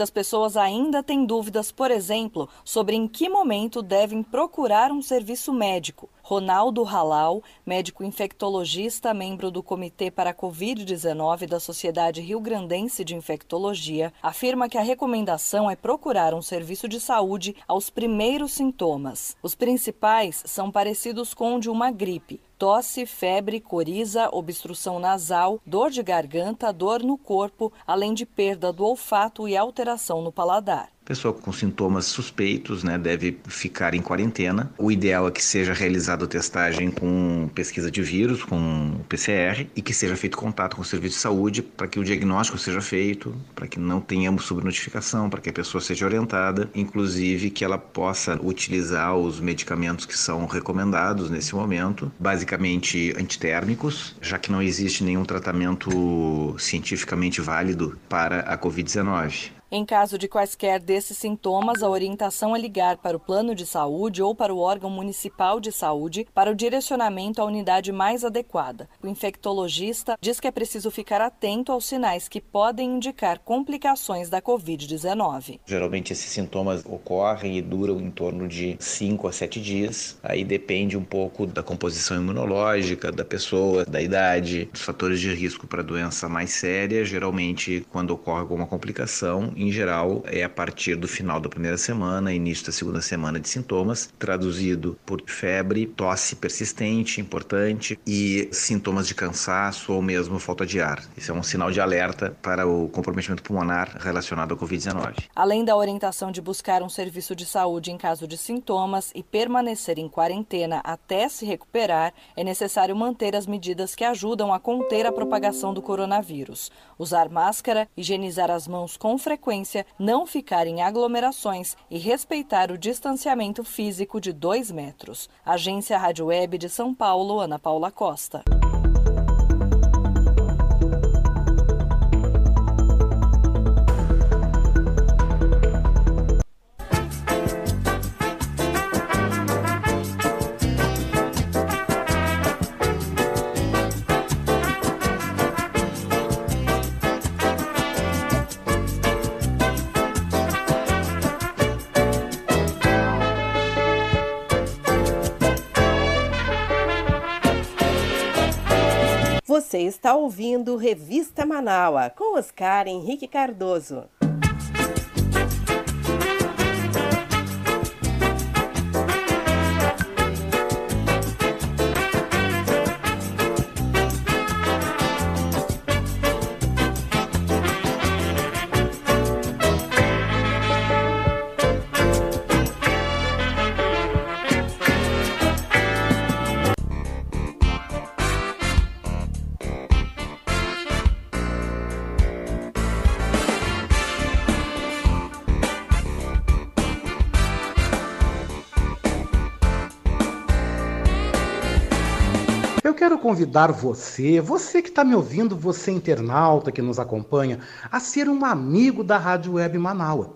Muitas pessoas ainda têm dúvidas, por exemplo, sobre em que momento devem procurar um serviço médico. Ronaldo Halal, médico infectologista, membro do Comitê para a Covid-19 da Sociedade Rio-Grandense de Infectologia, afirma que a recomendação é procurar um serviço de saúde aos primeiros sintomas. Os principais são parecidos com o de uma gripe: tosse, febre, coriza, obstrução nasal, dor de garganta, dor no corpo, além de perda do olfato e alteração no paladar. A pessoa com sintomas suspeitos, deve ficar em quarentena. O ideal é que seja realizada a testagem com pesquisa de vírus, com PCR, e que seja feito contato com o serviço de saúde para que o diagnóstico seja feito, para que não tenhamos subnotificação, para que a pessoa seja orientada, inclusive que ela possa utilizar os medicamentos que são recomendados nesse momento, basicamente antitérmicos, já que não existe nenhum tratamento cientificamente válido para a Covid-19. Em caso de quaisquer desses sintomas, a orientação é ligar para o plano de saúde ou para o órgão municipal de saúde para o direcionamento à unidade mais adequada. O infectologista diz que é preciso ficar atento aos sinais que podem indicar complicações da Covid-19. Geralmente esses sintomas ocorrem e duram em torno de 5 a 7 dias. Aí depende um pouco da composição imunológica da pessoa, da idade, dos fatores de risco para doença mais séria. Geralmente, quando ocorre alguma complicação, em geral, é a partir do final da primeira semana, início da segunda semana de sintomas, traduzido por febre, tosse persistente, importante, e sintomas de cansaço ou mesmo falta de ar. Isso é um sinal de alerta para o comprometimento pulmonar relacionado à Covid-19. Além da orientação de buscar um serviço de saúde em caso de sintomas e permanecer em quarentena até se recuperar, é necessário manter as medidas que ajudam a conter a propagação do coronavírus. Usar máscara, higienizar as mãos com frequência, não ficar em aglomerações e respeitar o distanciamento físico de 2 metros. Agência Rádio Web de São Paulo, Ana Paula Costa. Você está ouvindo Revista Manauá, com Oscar Henrique Cardoso. Convidar você que está me ouvindo, você internauta que nos acompanha, a ser um amigo da Rádio Web Manauá.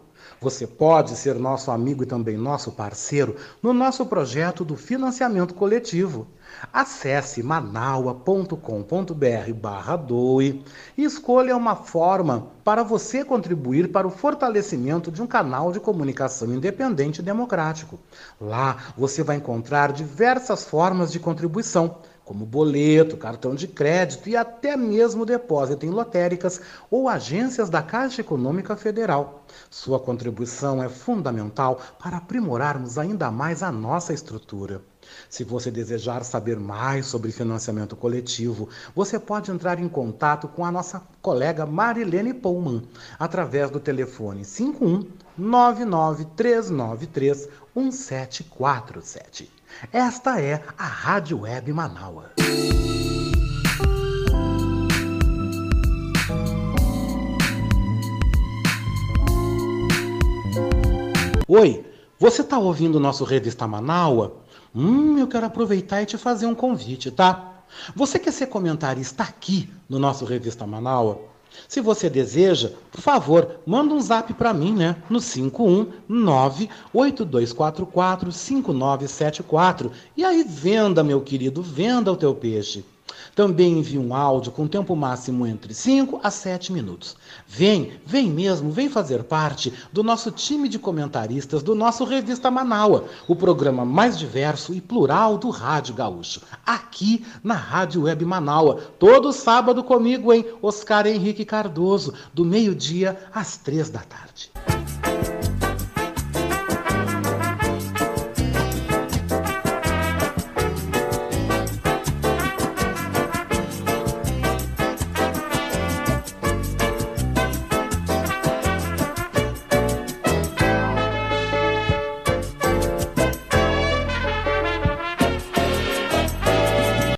Você pode ser nosso amigo e também nosso parceiro no nosso projeto do financiamento coletivo. Acesse manaua.com.br/doe e escolha uma forma para você contribuir para o fortalecimento de um canal de comunicação independente e democrático. Lá você vai encontrar diversas formas de contribuição, como boleto, cartão de crédito e até mesmo depósito em lotéricas ou agências da Caixa Econômica Federal. Sua contribuição é fundamental para aprimorarmos ainda mais a nossa estrutura. Se você desejar saber mais sobre financiamento coletivo, você pode entrar em contato com a nossa colega Marilene Poulman através do telefone 51 99393 1747. Esta é a Rádio Web Manauá. Oi, você está ouvindo o nosso Revista Manauá? Eu quero aproveitar e te fazer um convite, tá? Você quer ser comentarista aqui no nosso Revista Manauá? Se você deseja, por favor, manda um zap para mim, no 519-8244-5974. E aí venda, meu querido, venda o teu peixe. Também envie um áudio com tempo máximo entre 5 a 7 minutos. Vem fazer parte do nosso time de comentaristas do nosso Revista Manauá, o programa mais diverso e plural do Rádio Gaúcho, aqui na Rádio Web Manauá, todo sábado comigo, hein? Oscar Henrique Cardoso, do meio-dia às 3 da tarde.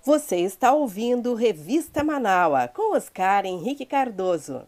Você está ouvindo Revista Manauá, com Oscar Henrique Cardoso.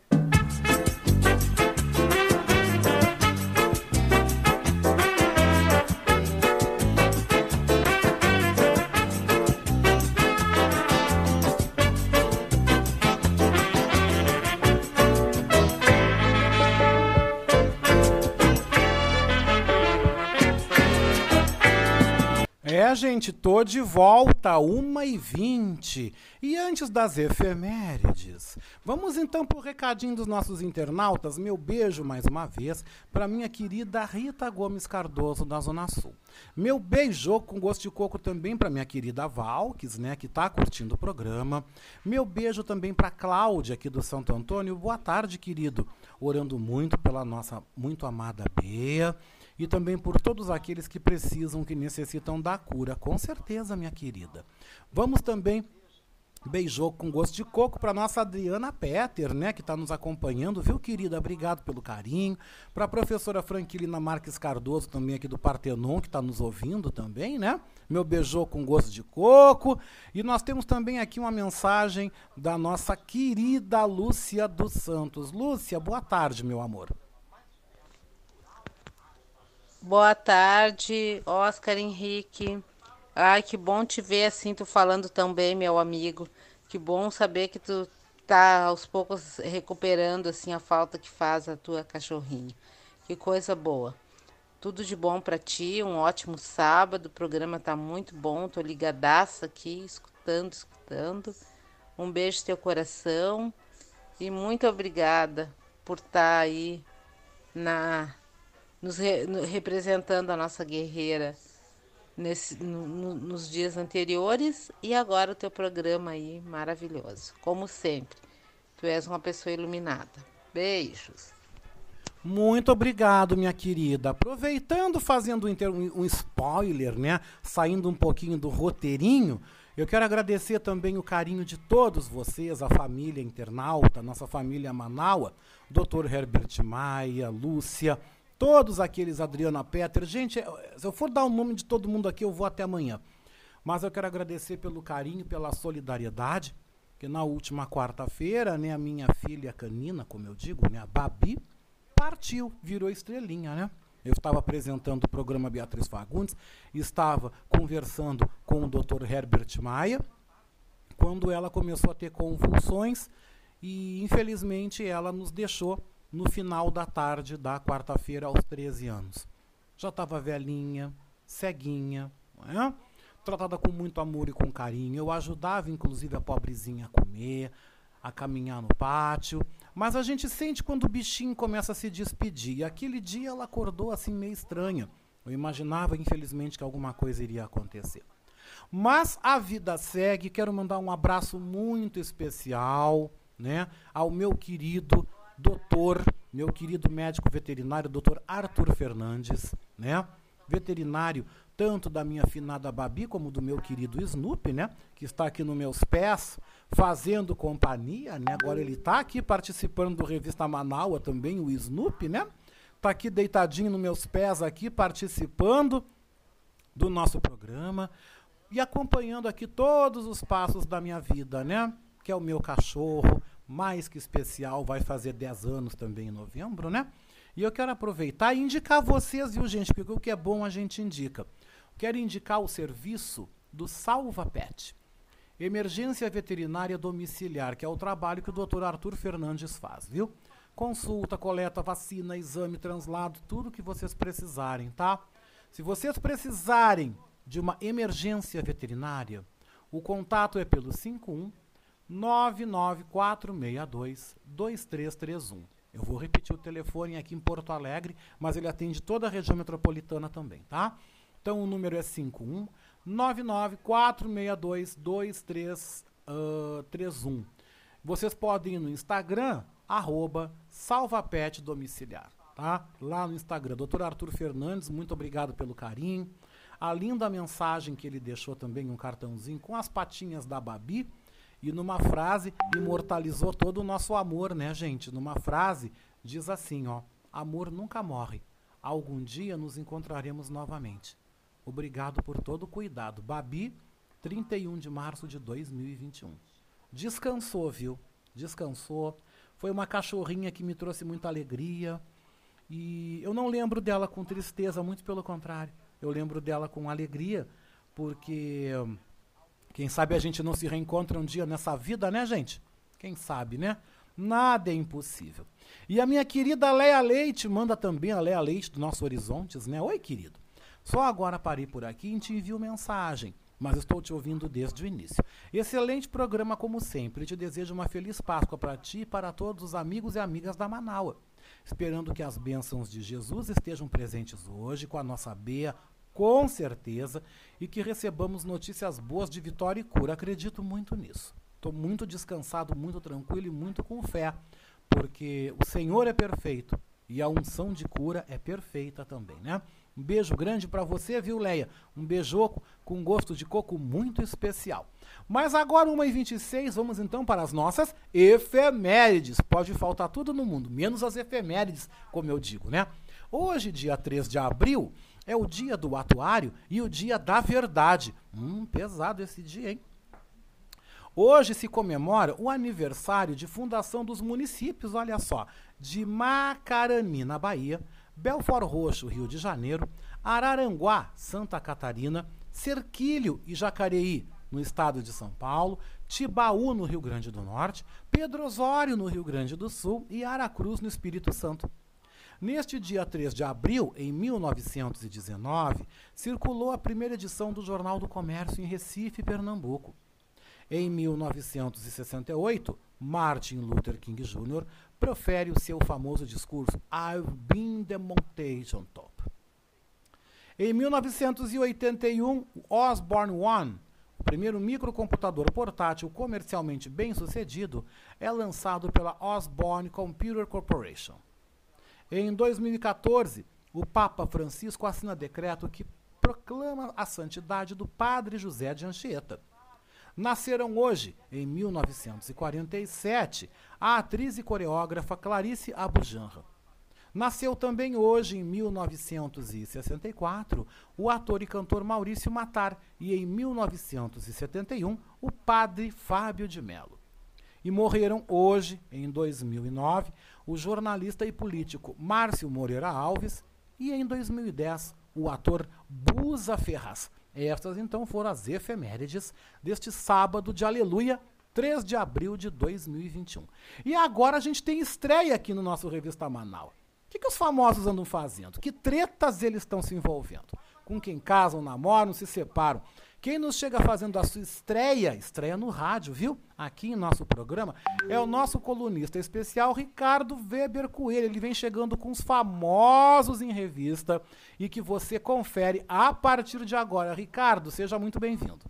É, gente, tô de volta, 1h20. E antes das efemérides, vamos então pro recadinho dos nossos internautas. Meu beijo, mais uma vez, para minha querida Rita Gomes Cardoso, da Zona Sul. Meu beijo com gosto de coco também para minha querida Valks, né, que tá curtindo o programa. Meu beijo também para Cláudia, aqui do Santo Antônio. Boa tarde, querido. Orando muito pela nossa muito amada Bea. E também por todos aqueles que precisam, que necessitam da cura. Com certeza, minha querida. Vamos também beijar com gosto de coco para nossa Adriana Péter, né, que está nos acompanhando, viu, querida? Obrigado pelo carinho. Para a professora Franquilina Marques Cardoso, também aqui do Partenon, que está nos ouvindo também, né? Meu beijo com gosto de coco. E nós temos também aqui uma mensagem da nossa querida Lúcia dos Santos. Lúcia, boa tarde, meu amor. Boa tarde, Oscar Henrique. Ai, que bom te ver assim, tu falando tão bem, meu amigo. Que bom saber que tu tá aos poucos recuperando assim a falta que faz a tua cachorrinha. Que coisa boa. Tudo de bom pra ti, um ótimo sábado. O programa tá muito bom, tô ligadaça aqui, escutando. Um beijo no teu coração e muito obrigada por estar aí representando a nossa guerreira nos dias anteriores, e agora o teu programa aí maravilhoso, como sempre. Tu és uma pessoa iluminada. Beijos. Muito obrigado, minha querida. Aproveitando, fazendo um spoiler, né? Saindo um pouquinho do roteirinho, eu quero agradecer também o carinho de todos vocês, a família internauta, nossa família Manauá, Dr. Herbert Maia, Lúcia, todos aqueles, Adriana Péter. Gente, se eu for dar o nome de todo mundo aqui, eu vou até amanhã. Mas eu quero agradecer pelo carinho, pela solidariedade, que na última quarta-feira, né, a minha filha canina, como eu digo, né, a Babi, partiu, virou estrelinha, né? Eu estava apresentando o programa Beatriz Fagundes, estava conversando com o Dr. Herbert Maia, quando ela começou a ter convulsões e, infelizmente, ela nos deixou no final da tarde da quarta-feira, aos 13 anos. Já estava velhinha, ceguinha, né? Tratada com muito amor e com carinho. Eu ajudava, inclusive, a pobrezinha a comer, a caminhar no pátio. Mas a gente sente quando o bichinho começa a se despedir. E aquele dia ela acordou assim meio estranha. Eu imaginava, infelizmente, que alguma coisa iria acontecer. Mas a vida segue. Quero mandar um abraço muito especial, né, ao meu querido doutor, meu querido médico veterinário, doutor Arthur Fernandes, né? Veterinário tanto da minha finada Babi como do meu querido Snoop, né? Que está aqui nos meus pés, fazendo companhia, né? Agora ele está aqui participando do Revista Manauá também, o Snoop, né? Está aqui deitadinho nos meus pés aqui, participando do nosso programa e acompanhando aqui todos os passos da minha vida, né? Que é o meu cachorro, mais que especial, vai fazer 10 anos também em novembro, né? E eu quero aproveitar e indicar vocês, viu, gente? Porque o que é bom a gente indica. Quero indicar o serviço do Salva Pet, Emergência Veterinária Domiciliar, que é o trabalho que o Dr. Arthur Fernandes faz, viu? Consulta, coleta, vacina, exame, translado, tudo que vocês precisarem, tá? Se vocês precisarem de uma emergência veterinária, O contato é pelo 51 99462 2331. Eu vou repetir o telefone aqui em Porto Alegre, mas ele atende toda a região metropolitana também, tá? Então o número é 51 99462 2331. Vocês podem ir no Instagram, @salvapetdomiciliar, tá? Lá no Instagram. Doutor Arthur Fernandes, muito obrigado pelo carinho. A linda mensagem que ele deixou também, um cartãozinho com as patinhas da Babi. E numa frase, imortalizou todo o nosso amor, né, gente? Numa frase, diz assim, ó: amor nunca morre. Algum dia nos encontraremos novamente. Obrigado por todo o cuidado. Babi, 31 de março de 2021. Descansou, viu? Descansou. Foi uma cachorrinha que me trouxe muita alegria. E eu não lembro dela com tristeza, muito pelo contrário. Eu lembro dela com alegria, porque... quem sabe a gente não se reencontra um dia nessa vida, né, gente? Quem sabe, né? Nada é impossível. E a minha querida Léa Leite, manda também, a Léa Leite do Nosso Horizontes, né? Oi, querido. Só agora parei por aqui e te envio mensagem, mas estou te ouvindo desde o início. Excelente programa, como sempre. Te desejo uma feliz Páscoa para ti e para todos os amigos e amigas da Manaus. Esperando que as bênçãos de Jesus estejam presentes hoje com a nossa Bea, com certeza, e que recebamos notícias boas de vitória e cura. Acredito muito nisso. Estou muito descansado, muito tranquilo e muito com fé, porque o Senhor é perfeito e a unção de cura é perfeita também, né? Um beijo grande para você, viu, Leia? Um beijoco com gosto de coco muito especial. Mas agora, 1h26, vamos então para as nossas efemérides. Pode faltar tudo no mundo, menos as efemérides, como eu digo, né? Hoje, dia 3 de abril... é o dia do atuário e o dia da verdade. Pesado esse dia, hein? Hoje se comemora o aniversário de fundação dos municípios, olha só, de Macarani, na Bahia, Belford Roxo, Rio de Janeiro, Araranguá, Santa Catarina, Cerquilho e Jacareí, no estado de São Paulo, Tibaú, no Rio Grande do Norte, Pedro Osório, no Rio Grande do Sul e Aracruz, no Espírito Santo. Neste dia 3 de abril, em 1919, circulou a primeira edição do Jornal do Comércio em Recife, Pernambuco. Em 1968, Martin Luther King Jr. profere o seu famoso discurso I've been the mountain top. Em 1981, Osborne One, o primeiro microcomputador portátil comercialmente bem-sucedido, é lançado pela Osborne Computer Corporation. Em 2014, o Papa Francisco assina decreto que proclama a santidade do Padre José de Anchieta. Nasceram hoje, em 1947, a atriz e coreógrafa Clarice Abujamra. Nasceu também hoje, em 1964, o ator e cantor Maurício Matar e, em 1971, o Padre Fábio de Mello. E morreram hoje, em 2009, o jornalista e político Márcio Moreira Alves e, em 2010, o ator Busa Ferraz. Estas, então, foram as efemérides deste sábado de Aleluia, 3 de abril de 2021. E agora a gente tem estreia aqui no nosso Revista Manaus. O que os famosos andam fazendo? Que tretas eles estão se envolvendo? Com quem casam, namoram, se separam? Quem nos chega fazendo a sua estreia no rádio, viu? Aqui em nosso programa, é o nosso colunista especial, Ricardo Weber Coelho. Ele vem chegando com os famosos em revista e que você confere a partir de agora. Ricardo, seja muito bem-vindo.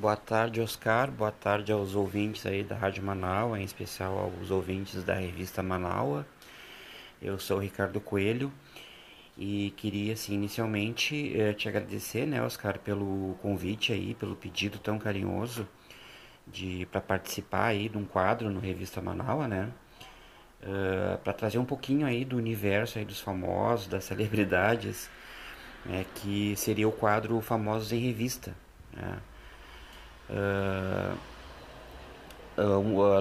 Boa tarde, Oscar. Boa tarde aos ouvintes aí da Rádio Manaus, em especial aos ouvintes da Revista Manaus. Eu sou o Ricardo Coelho e queria, assim, inicialmente te agradecer, né, Oscar, pelo convite aí, pelo pedido tão carinhoso para participar aí de um quadro no Revista Manaus, né, para trazer um pouquinho aí do universo aí dos famosos, das celebridades, né, que seria o quadro Famosos em Revista, né.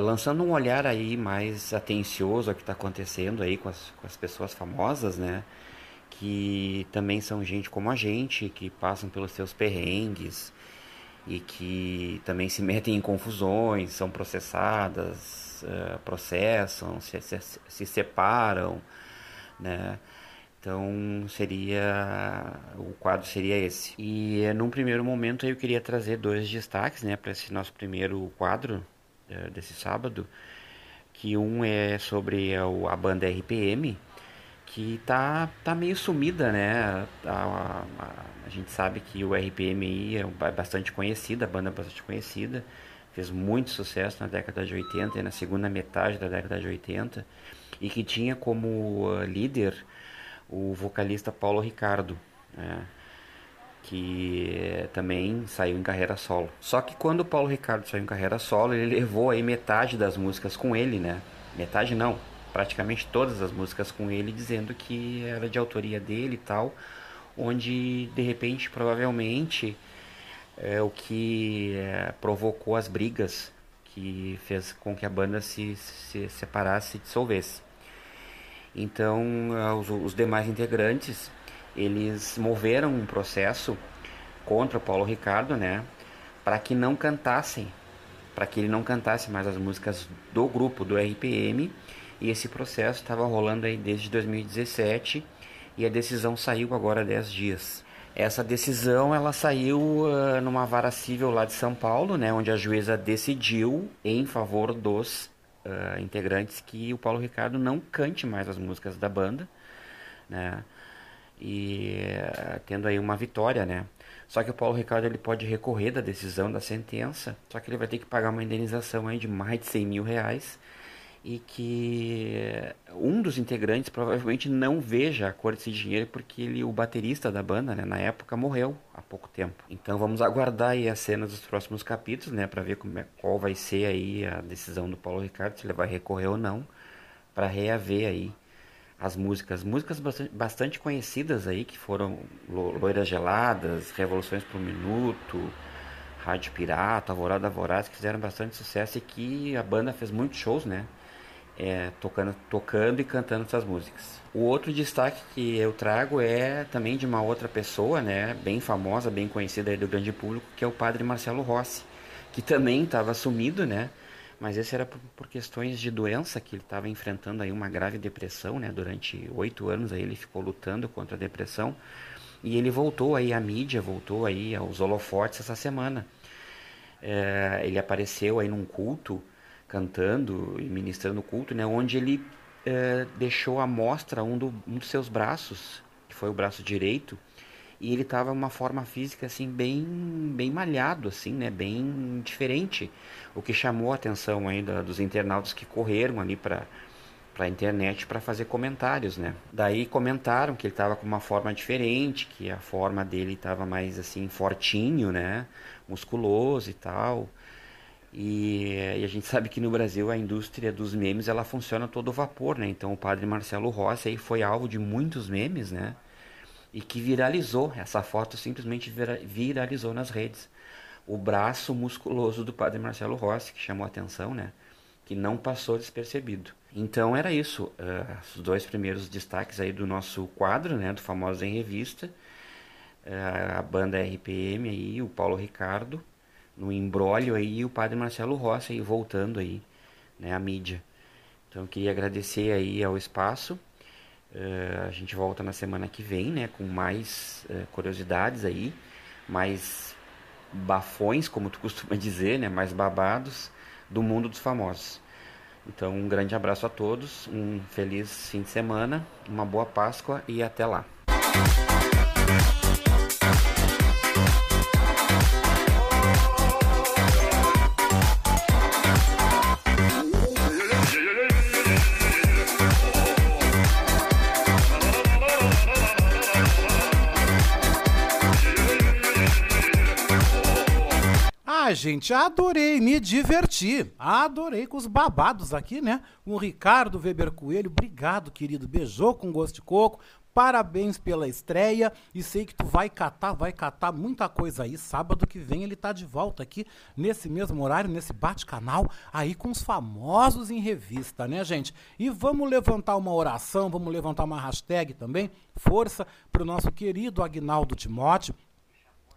Lançando um olhar aí mais atencioso ao que está acontecendo aí com as pessoas famosas, né? que também são gente como a gente, que passam pelos seus perrengues e que também se metem em confusões, são processadas, processam, se separam, né? Então o quadro seria esse. E num primeiro momento eu queria trazer dois destaques, né, para esse nosso primeiro quadro desse sábado, que um é sobre a banda RPM, que tá meio sumida, né? A gente sabe que o RPM é bastante conhecida, a banda é bastante conhecida, fez muito sucesso na década de 80 e na segunda metade da década de 80, e que tinha como líder o vocalista Paulo Ricardo, né, que também saiu em carreira solo. Só que quando o Paulo Ricardo saiu em carreira solo, ele levou aí metade das músicas com ele, né? Metade não, praticamente todas as músicas com ele, dizendo que era de autoria dele e tal, onde de repente, provavelmente, é o que provocou as brigas que fez com que a banda se separasse e dissolvesse. Então, os demais integrantes, eles moveram um processo contra o Paulo Ricardo, né, para que não cantassem, para que ele não cantasse mais as músicas do grupo, do RPM, e esse processo estava rolando aí desde 2017, e a decisão saiu agora há 10 dias. Essa decisão, ela saiu numa vara civil lá de São Paulo, né, onde a juíza decidiu em favor dos integrantes que o Paulo Ricardo não cante mais as músicas da banda, né? E tendo aí uma vitória, né? Só que o Paulo Ricardo, ele pode recorrer da decisão, da sentença, só que ele vai ter que pagar uma indenização aí de mais de 100 mil reais, e que um dos integrantes provavelmente não veja a cor desse dinheiro, porque o baterista da banda, né, na época, morreu há pouco tempo. Então vamos aguardar aí as cenas dos próximos capítulos, né, para ver qual vai ser aí a decisão do Paulo Ricardo, se ele vai recorrer ou não, para reaver aí as músicas bastante conhecidas aí, que foram Loiras Geladas, Revoluções por Minuto, Rádio Pirata, Alvorada Voraz, que fizeram bastante sucesso e que a banda fez muitos shows, né? Tocando e cantando essas músicas. O outro destaque que eu trago é também de uma outra pessoa, né, bem famosa, bem conhecida aí do grande público, que é o Padre Marcelo Rossi, que também estava sumido, né, mas esse era por questões de doença, que ele estava enfrentando aí uma grave depressão, né, durante 8 anos aí ele ficou lutando contra a depressão, e ele voltou aí à mídia, voltou aí aos holofotes essa semana. Ele apareceu aí num culto, cantando e ministrando o culto, né, onde ele deixou à mostra um dos seus braços, que foi o braço direito, e ele estava uma forma física assim bem malhado, assim, né, bem diferente, o que chamou a atenção aí dos internautas, que correram ali para a internet para fazer comentários, né. Daí comentaram que ele estava com uma forma diferente, que a forma dele estava mais assim fortinho, né, musculoso e tal. E a gente sabe que no Brasil a indústria dos memes, ela funciona a todo vapor, né? Então o Padre Marcelo Rossi aí foi alvo de muitos memes, né? E que viralizou, essa foto simplesmente viralizou nas redes. O braço musculoso do Padre Marcelo Rossi, que chamou a atenção, né? Que não passou despercebido. Então era isso, os dois primeiros destaques aí do nosso quadro, né? Do Famosos em Revista, a banda RPM aí, o Paulo Ricardo no imbróglio aí, o Padre Marcelo Rossi aí voltando aí, né, à mídia. Então eu queria agradecer aí ao espaço. A gente volta na semana que vem, né, com mais curiosidades aí, mais bafões, como tu costuma dizer, né, mais babados do mundo dos famosos. Então um grande abraço a todos, um feliz fim de semana, uma boa Páscoa e até lá. Gente, adorei, me diverti, adorei com os babados aqui, né? O Ricardo Weber Coelho, obrigado, querido, beijou com gosto de coco. parabéns pela estreia e sei que tu vai catar muita coisa aí. Sábado que vem ele tá de volta aqui, nesse mesmo horário, nesse bate-canal, aí com os famosos em revista, né, gente? E vamos levantar uma oração, vamos levantar uma hashtag também, força pro nosso querido Agnaldo Timóteo,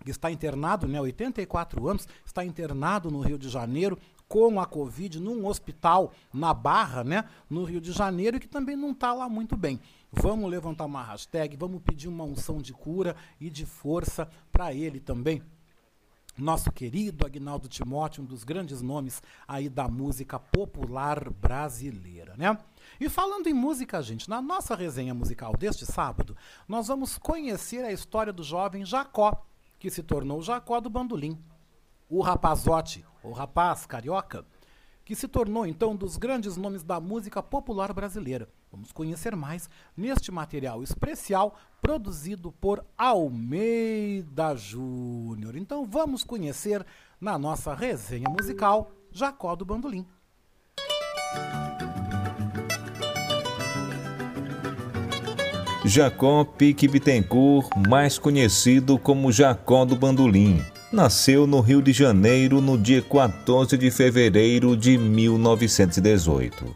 que está internado, né, 84 anos, está internado no Rio de Janeiro, com a Covid, num hospital na Barra, né, no Rio de Janeiro, que também não está lá muito bem. Vamos levantar uma hashtag, vamos pedir uma unção de cura e de força para ele também. Nosso querido Agnaldo Timóteo, um dos grandes nomes aí da música popular brasileira, né? E falando em música, gente, na nossa resenha musical deste sábado, nós vamos conhecer a história do jovem Jacó, que se tornou Jacó do Bandolim. O rapazote, o rapaz carioca, que se tornou, então, um dos grandes nomes da música popular brasileira. Vamos conhecer mais neste material especial produzido por Almeida Júnior. Então, vamos conhecer na nossa resenha musical Jacó do Bandolim. Jacó Pique Bittencourt, mais conhecido como Jacó do Bandolim, nasceu no Rio de Janeiro no dia 14 de fevereiro de 1918.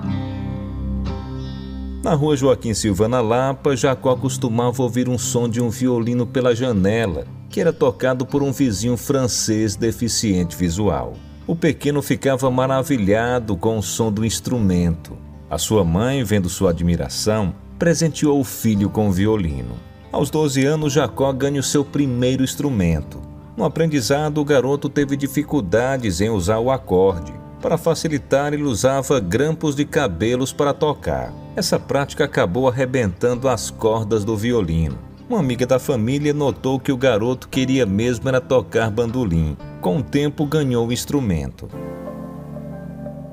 Na rua Joaquim Silva, na Lapa, Jacó costumava ouvir um som de um violino pela janela, que era tocado por um vizinho francês deficiente visual. O pequeno ficava maravilhado com o som do instrumento. A sua mãe, vendo sua admiração, presenteou o filho com o violino. Aos 12 anos, Jacó ganha o seu primeiro instrumento. No aprendizado, o garoto teve dificuldades em usar o acorde. Para facilitar, ele usava grampos de cabelos para tocar. Essa prática acabou arrebentando as cordas do violino. Uma amiga da família notou que o garoto queria mesmo era tocar bandolim. Com o tempo, ganhou o instrumento.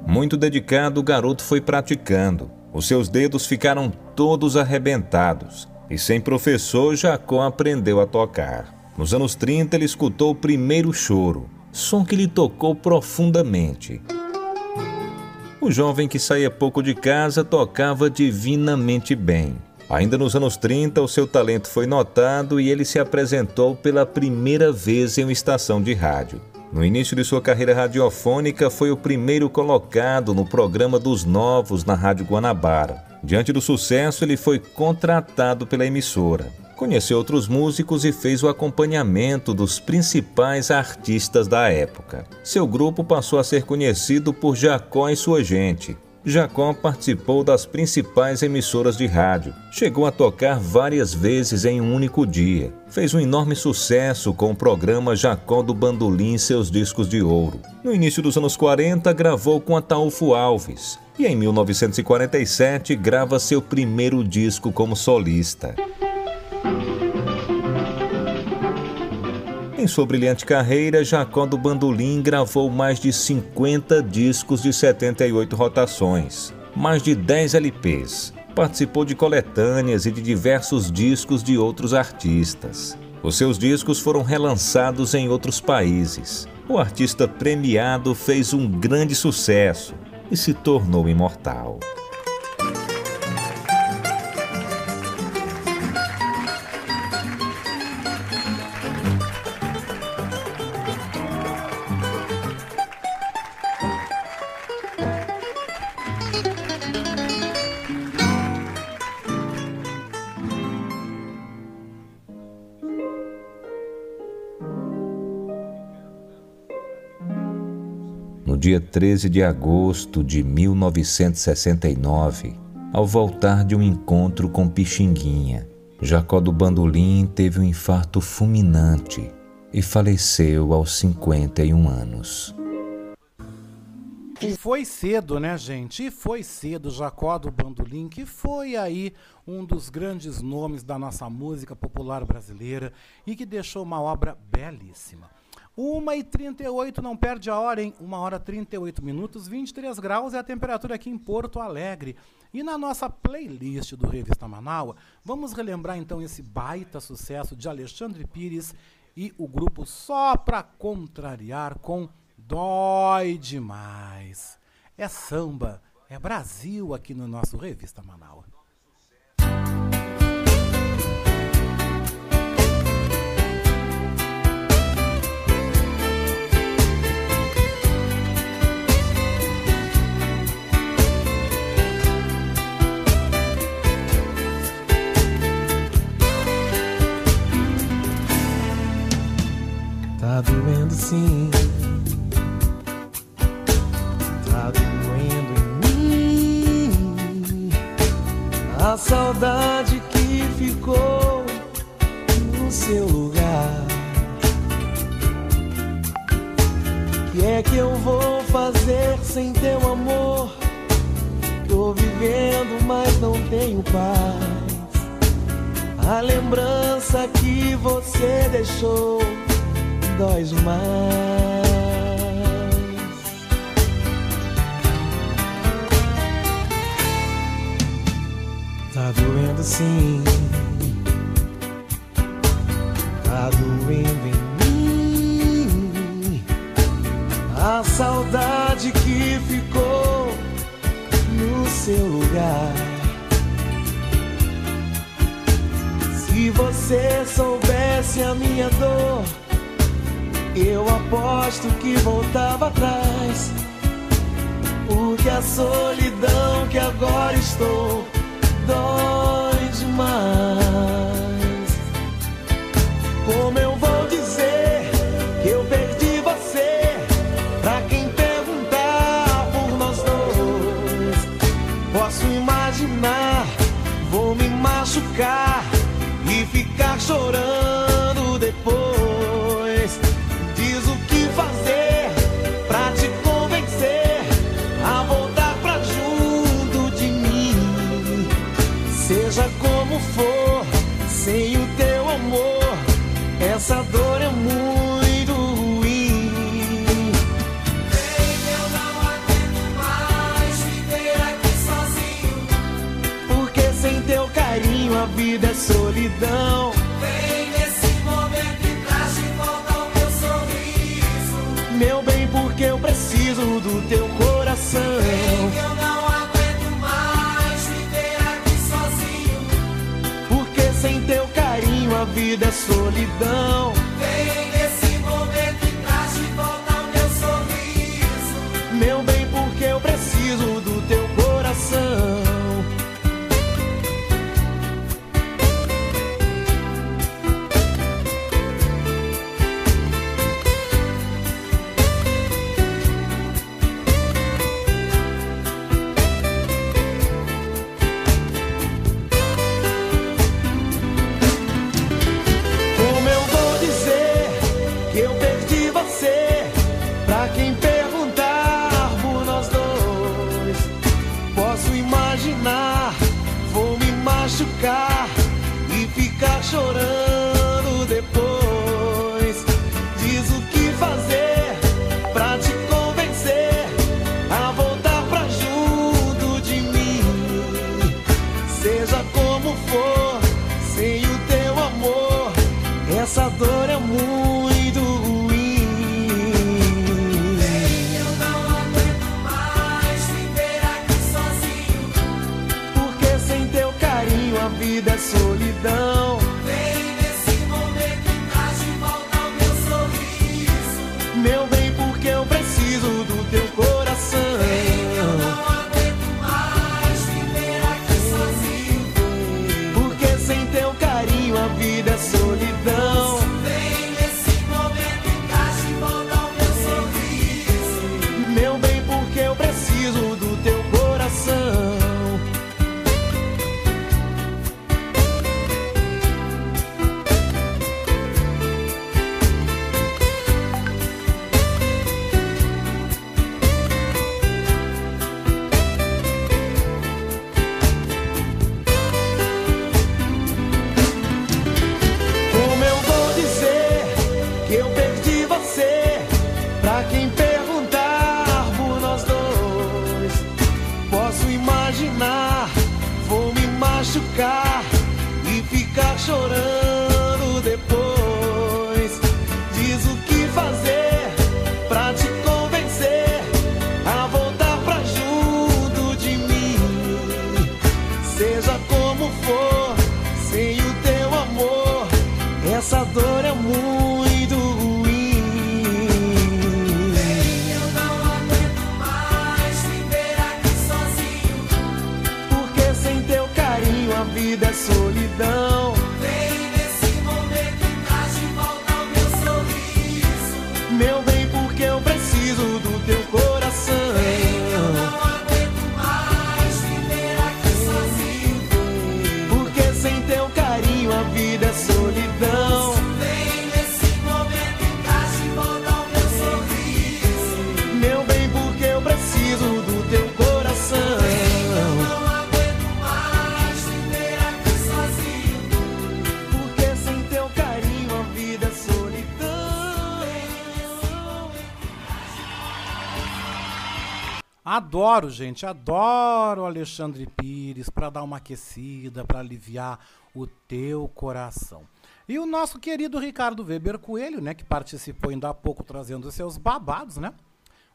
Muito dedicado, o garoto foi praticando. Os seus dedos ficaram todos arrebentados. E sem professor, Jacó aprendeu a tocar. Nos anos 30, ele escutou o primeiro choro, som que lhe tocou profundamente. O jovem que saía pouco de casa tocava divinamente bem. Ainda nos anos 30, o seu talento foi notado e ele se apresentou pela primeira vez em uma estação de rádio. No início de sua carreira radiofônica, foi o primeiro colocado no programa dos novos na Rádio Guanabara. Diante do sucesso, ele foi contratado pela emissora. Conheceu outros músicos e fez o acompanhamento dos principais artistas da época. Seu grupo passou a ser conhecido por Jacó e sua gente. Jacó participou das principais emissoras de rádio. Chegou a tocar várias vezes em um único dia. Fez um enorme sucesso com o programa Jacó do Bandolim e seus discos de ouro. No início dos anos 40, gravou com Ataúfo Alves. E em 1947, grava seu primeiro disco como solista. Em sua brilhante carreira, Jacó do Bandolim gravou mais de 50 discos de 78 rotações, mais de 10 LPs. Participou de coletâneas e de diversos discos de outros artistas. Os seus discos foram relançados em outros países. O artista premiado fez um grande sucesso e se tornou imortal. Dia 13 de agosto de 1969, ao voltar de um encontro com Pixinguinha, Jacó do Bandolim teve um infarto fulminante e faleceu aos 51 anos. Foi cedo, né, gente? Foi cedo. Jacó do Bandolim, que foi aí um dos grandes nomes da nossa música popular brasileira e que deixou uma obra belíssima. 1h38, não perde a hora, hein? 1h38, 23 graus é a temperatura aqui em Porto Alegre. E na nossa playlist do Revista Manaua, vamos relembrar então esse baita sucesso de Alexandre Pires e o grupo Só Pra Contrariar com Dói Demais. É samba, é Brasil aqui no nosso Revista Manaua. Tá doendo sim, tá doendo em mim, a saudade que ficou no seu lugar. O que é que eu vou fazer sem teu amor? Tô vivendo, mas não tenho paz. A lembrança que você deixou dói mais. Tá doendo sim, tá doendo em mim, a saudade que ficou no seu lugar. Se você soubesse a minha dor, eu aposto que voltava atrás, porque a solidão que agora estou dói demais. Como eu vou dizer que eu perdi você pra quem perguntar por nós dois? Posso imaginar, vou me machucar e ficar chorando depois. Sem o teu amor, essa dor é muito ruim. Bem, eu não aguento mais viver aqui sozinho, porque sem teu carinho a vida é solidão. Vem nesse momento e traz de volta o meu sorriso, meu bem, porque eu preciso do teu coração. Bem, eu não teu carinho, a vida é solidão. Vem nesse momento e traz de volta o meu sorriso, meu bem, porque eu preciso do teu coração. E ficar chorando depois. Diz o que fazer pra te convencer a voltar pra junto de mim. Seja como for, sem o teu amor, essa dor é muito ruim. Bem, eu não aguento mais viver aqui sozinho, porque sem teu carinho a vida é solidão. Vem nesse momento e traz de volta o meu sorriso, meu bem, porque eu preciso do teu coração. Vem, eu não aguento mais viver aqui sozinho, porque sem teu carinho a vida é solidão. Vem nesse momento e traz de volta o meu sorriso, meu bem, porque eu preciso do teu coração. E ficar chorando depois. Diz o que fazer pra te convencer a voltar pra junto de mim. Seja como for, sem o teu amor, essa dor é muito ruim. Bem, eu não aguento mais viver aqui sozinho, porque sem teu carinho a vida é solidão. Vem nesse momento e traz de volta o meu sorriso, Adoro, gente, adoro Alexandre Pires para dar uma aquecida, para aliviar o teu coração. E o nosso querido Ricardo Weber Coelho, né, que participou ainda há pouco trazendo os seus babados, né?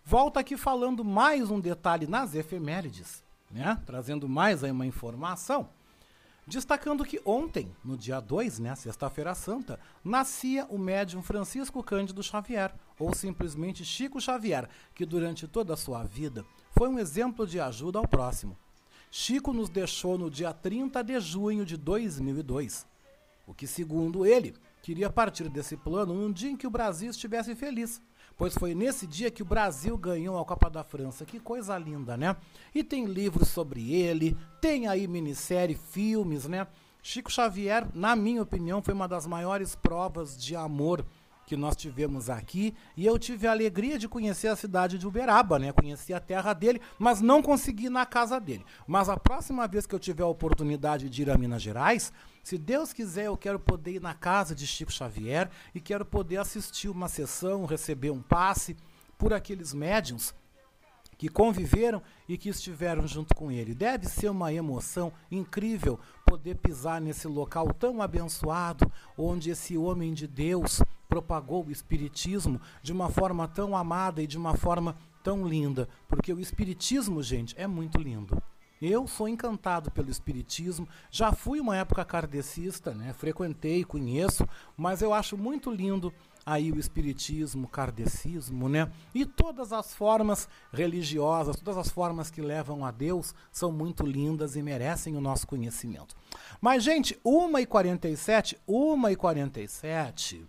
Volta aqui falando mais um detalhe nas efemérides, né? Trazendo mais aí uma informação, destacando que ontem, no dia 2, né, sexta-feira santa, nascia o médium Francisco Cândido Xavier, ou simplesmente Chico Xavier, que durante toda a sua vida foi um exemplo de ajuda ao próximo. Chico nos deixou no dia 30 de junho de 2002, o que, segundo ele, queria partir desse plano num dia em que o Brasil estivesse feliz, pois foi nesse dia que o Brasil ganhou a Copa da França. Que coisa linda, né? E tem livros sobre ele, tem aí minissérie, filmes, né? Chico Xavier, na minha opinião, foi uma das maiores provas de amor que nós tivemos aqui. E eu tive a alegria de conhecer a cidade de Uberaba, né? Conheci a terra dele, mas não consegui ir na casa dele. Mas a próxima vez que eu tiver a oportunidade de ir a Minas Gerais, se Deus quiser, eu quero poder ir na casa de Chico Xavier e quero poder assistir uma sessão, receber um passe por aqueles médiuns que conviveram e que estiveram junto com ele. Deve ser uma emoção incrível poder pisar nesse local tão abençoado, onde esse homem de Deus propagou o espiritismo de uma forma tão amada e de uma forma tão linda, porque o espiritismo, gente, é muito lindo. Eu sou encantado pelo espiritismo, já fui uma época kardecista, né? Frequentei, conheço, mas eu acho muito lindo aí o espiritismo, o kardecismo, né? E todas as formas religiosas, todas as formas que levam a Deus são muito lindas e merecem o nosso conhecimento. Mas, gente, 1h47, 1h47,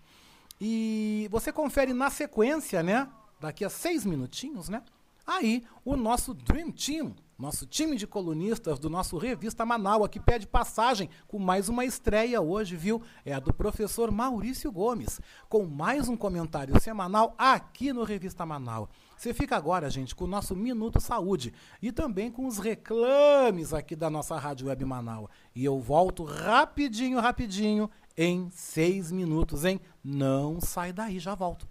e você confere na sequência, né? Daqui a 6 minutinhos, né? Aí o nosso Dream Team, nosso time de colunistas do nosso Revista Manaus, que pede passagem com mais uma estreia hoje, viu? É a do professor Maurício Gomes, com mais um comentário semanal aqui no Revista Manaus. Você fica agora, gente, com o nosso Minuto Saúde e também com os reclames aqui da nossa Rádio Web Manaus. E eu volto rapidinho, rapidinho, em 6 minutos, hein? Não sai daí, já volto.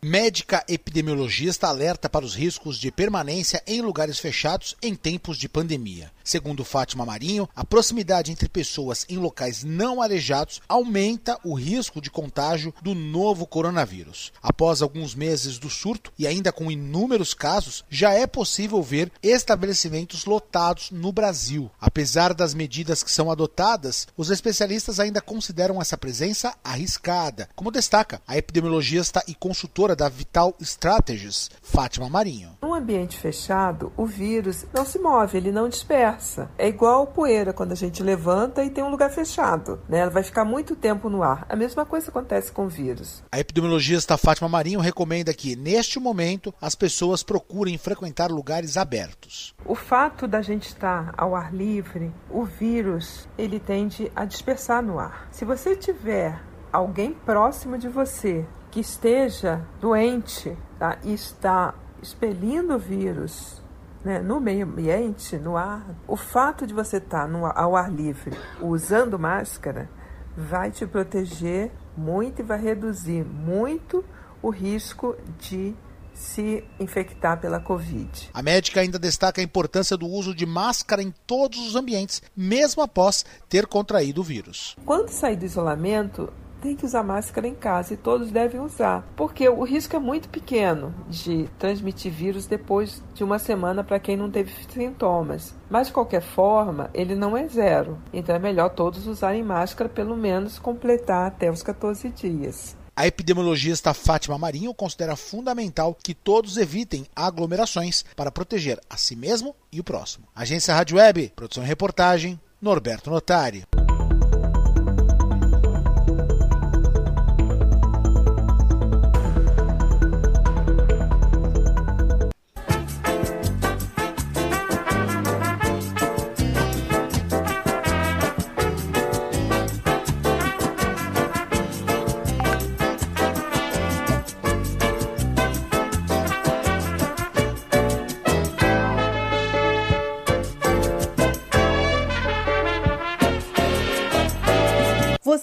Médica epidemiologista alerta para os riscos de permanência em lugares fechados em tempos de pandemia. Segundo Fátima Marinho, a proximidade entre pessoas em locais não arejados aumenta o risco de contágio do novo coronavírus. Após alguns meses do surto e ainda com inúmeros casos, já é possível ver estabelecimentos lotados no Brasil. Apesar das medidas que são adotadas, os especialistas ainda consideram essa presença arriscada, como destaca a epidemiologista e consultora da Vital Strategies, Fátima Marinho. Num ambiente fechado, o vírus não se move, ele não dispersa. É igual poeira quando a gente levanta e tem um lugar fechado, né? Ela vai ficar muito tempo no ar. A mesma coisa acontece com o vírus. A epidemiologista Fátima Marinho recomenda que, neste momento, as pessoas procurem frequentar lugares abertos. O fato da gente estar ao ar livre, o vírus, ele tende a dispersar no ar. Se você tiver alguém próximo de você que esteja doente, tá? E está expelindo o vírus, né, no meio ambiente, no ar, o fato de você estar ao ar livre usando máscara vai te proteger muito e vai reduzir muito o risco de se infectar pela Covid. A médica ainda destaca a importância do uso de máscara em todos os ambientes, mesmo após ter contraído o vírus. Quando sair do isolamento, tem que usar máscara em casa e todos devem usar, porque o risco é muito pequeno de transmitir vírus depois de uma semana para quem não teve sintomas. Mas, de qualquer forma, ele não é zero. Então é melhor todos usarem máscara, pelo menos completar até os 14 dias. A epidemiologista Fátima Marinho considera fundamental que todos evitem aglomerações para proteger a si mesmo e o próximo. Agência Rádio Web, produção e reportagem, Norberto Notari.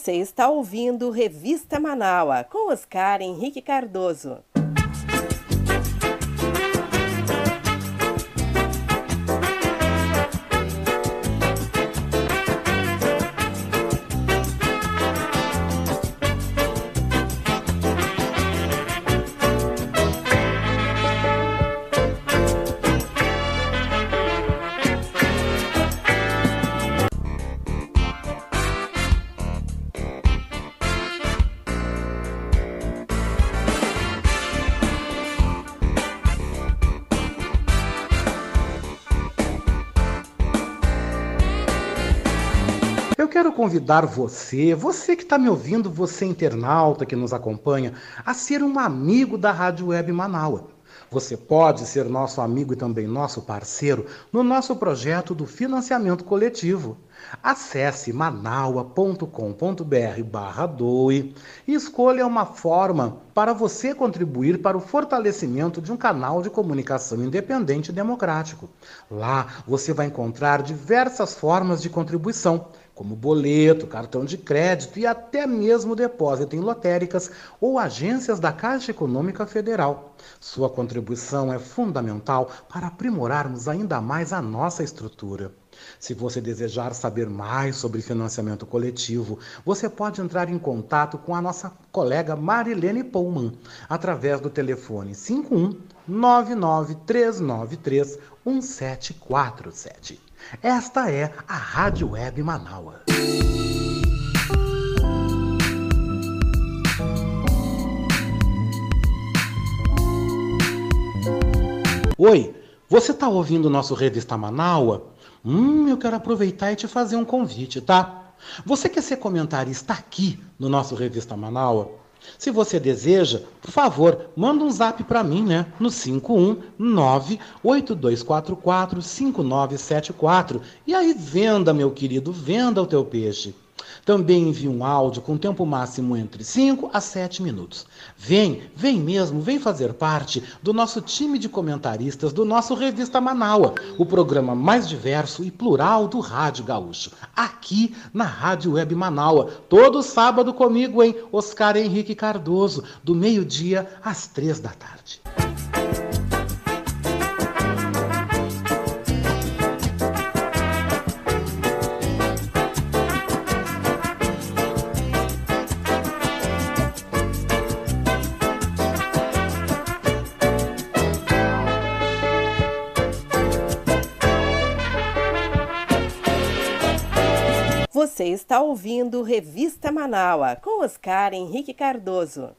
Você está ouvindo Revista Manauá com Oscar Henrique Cardoso. Convidar você que está me ouvindo, você internauta que nos acompanha, a ser um amigo da Rádio Web Manauá. Você pode ser nosso amigo e também nosso parceiro no nosso projeto do financiamento coletivo. Acesse manaua.com.br/doe e escolha uma forma para você contribuir para o fortalecimento de um canal de comunicação independente e democrático. Lá você vai encontrar diversas formas de contribuição, como boleto, cartão de crédito e até mesmo depósito em lotéricas ou agências da Caixa Econômica Federal. Sua contribuição é fundamental para aprimorarmos ainda mais a nossa estrutura. Se você desejar saber mais sobre financiamento coletivo, você pode entrar em contato com a nossa colega Marilene Poulman através do telefone 51 99393 1747. Esta é a Rádio Web Manauá. Oi, você está ouvindo o nosso Revista Manauá? Eu quero aproveitar e te fazer um convite, tá? Você quer ser comentarista aqui no nosso Revista Manauá? Se você deseja, por favor, manda um zap para mim, né? No 519-8244-5974. E aí venda, meu querido, venda o teu peixe. Também envie um áudio com tempo máximo entre 5 a 7 minutos. Vem mesmo, vem fazer parte do nosso time de comentaristas do nosso Revista Manauá, o programa mais diverso e plural do Rádio Gaúcho, aqui na Rádio Web Manauá, todo sábado comigo, hein? Oscar Henrique Cardoso, do meio-dia às 3 da tarde. Você está ouvindo Revista Manauá com Oscar Henrique Cardoso.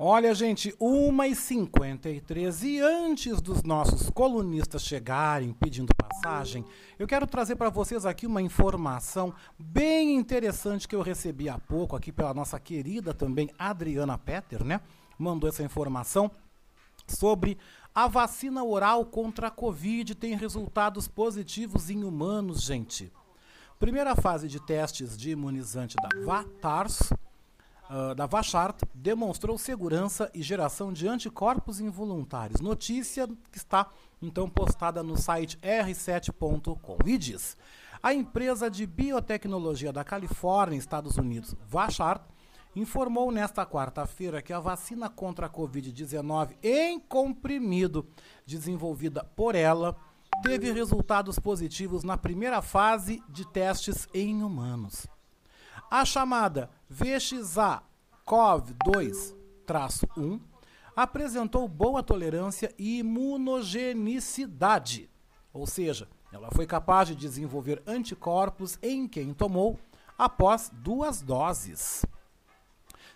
Olha, gente, 1h53, e antes dos nossos colunistas chegarem pedindo passagem, eu quero trazer para vocês aqui uma informação bem interessante que eu recebi há pouco aqui pela nossa querida também Adriana Péter, né? Mandou essa informação sobre a vacina oral contra a Covid tem resultados positivos em humanos, gente. Primeira fase de testes de imunizante da Vaxart demonstrou segurança e geração de anticorpos involuntários. Notícia que está, então, postada no site r7.com. E diz, a empresa de biotecnologia da Califórnia, Estados Unidos, Vaxart, informou nesta quarta-feira que a vacina contra a Covid-19 em comprimido, desenvolvida por ela, teve resultados positivos na primeira fase de testes em humanos. A chamada VXA-CoV-2-1 apresentou boa tolerância e imunogenicidade, ou seja, ela foi capaz de desenvolver anticorpos em quem tomou após 2 doses.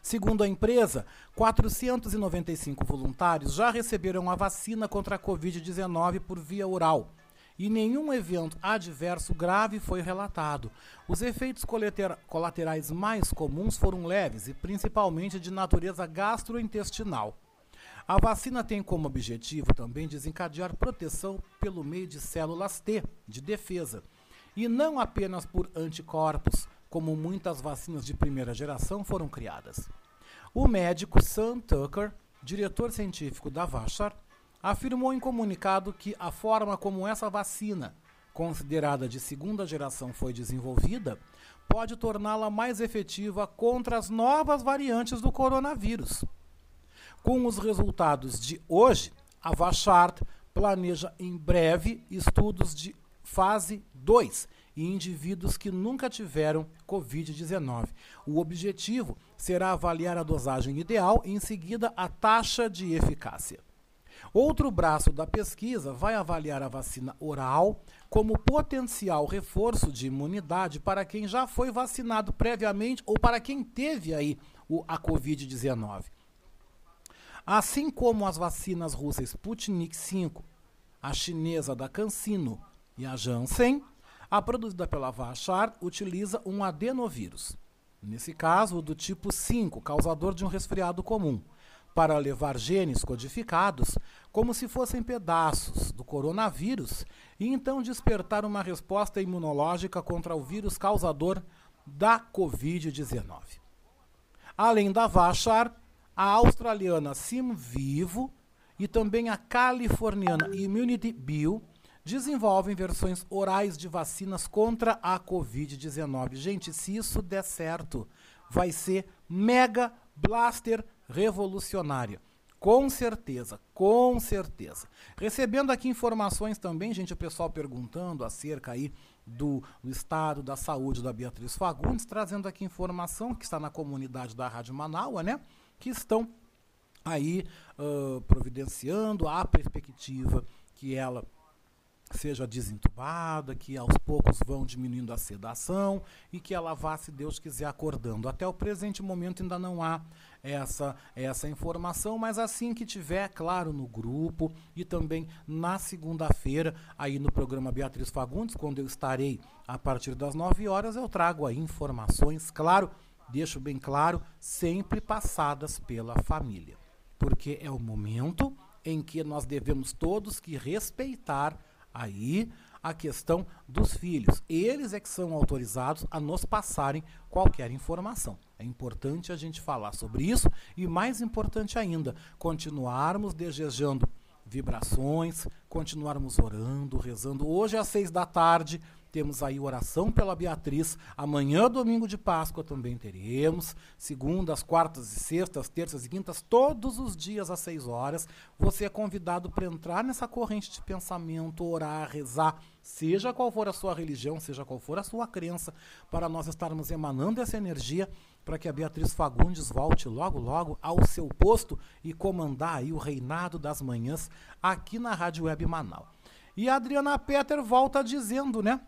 Segundo a empresa, 495 voluntários já receberam a vacina contra a Covid-19 por via oral, e nenhum evento adverso grave foi relatado. Os efeitos colaterais mais comuns foram leves e principalmente de natureza gastrointestinal. A vacina tem como objetivo também desencadear proteção pelo meio de células T, de defesa, e não apenas por anticorpos, como muitas vacinas de primeira geração foram criadas. O médico Sam Tucker, diretor científico da Vaxart, afirmou em comunicado que a forma como essa vacina, considerada de segunda geração, foi desenvolvida, pode torná-la mais efetiva contra as novas variantes do coronavírus. Com os resultados de hoje, a Vaxart planeja em breve estudos de fase 2 em indivíduos que nunca tiveram Covid-19. O objetivo será avaliar a dosagem ideal e, em seguida, a taxa de eficácia. Outro braço da pesquisa vai avaliar a vacina oral como potencial reforço de imunidade para quem já foi vacinado previamente ou para quem teve aí a Covid-19. Assim como as vacinas russas Sputnik V, a chinesa da CanSino e a Janssen, a produzida pela Vaxart utiliza um adenovírus, nesse caso do tipo 5, causador de um resfriado comum, para levar genes codificados como se fossem pedaços do coronavírus e então despertar uma resposta imunológica contra o vírus causador da Covid-19. Além da Vaxart, a australiana SimVivo e também a californiana ImmunityBio desenvolvem versões orais de vacinas contra a Covid-19. Gente, se isso der certo, vai ser mega blaster revolucionária. Com certeza, com certeza. Recebendo aqui informações também, gente, o pessoal perguntando acerca aí do estado da saúde da Beatriz Fagundes, trazendo aqui informação que está na comunidade da Rádio Manauá, né? Que estão aí providenciando a perspectiva que ela seja desentubada, que aos poucos vão diminuindo a sedação e que ela vá, se Deus quiser, acordando. Até o presente momento ainda não há essa informação, mas assim que tiver, claro, no grupo e também na segunda-feira, aí no programa Beatriz Fagundes, quando eu estarei a partir das 9 horas, eu trago aí informações, claro, deixo bem claro, sempre passadas pela família, porque é o momento em que nós devemos todos que respeitar aí a questão dos filhos. Eles é que são autorizados a nos passarem qualquer informação. É importante a gente falar sobre isso e, mais importante ainda, continuarmos desejando vibrações, continuarmos orando, rezando. Hoje, às 18h, temos aí oração pela Beatriz. Amanhã, domingo de Páscoa, também teremos. Segundas, quartas e sextas, terças e quintas, todos os dias às 18h. Você é convidado para entrar nessa corrente de pensamento, orar, rezar, seja qual for a sua religião, seja qual for a sua crença, para nós estarmos emanando essa energia para que a Beatriz Fagundes volte logo, logo ao seu posto e comandar aí o reinado das manhãs aqui na Rádio Web Manaus. E a Adriana Péter volta dizendo, né?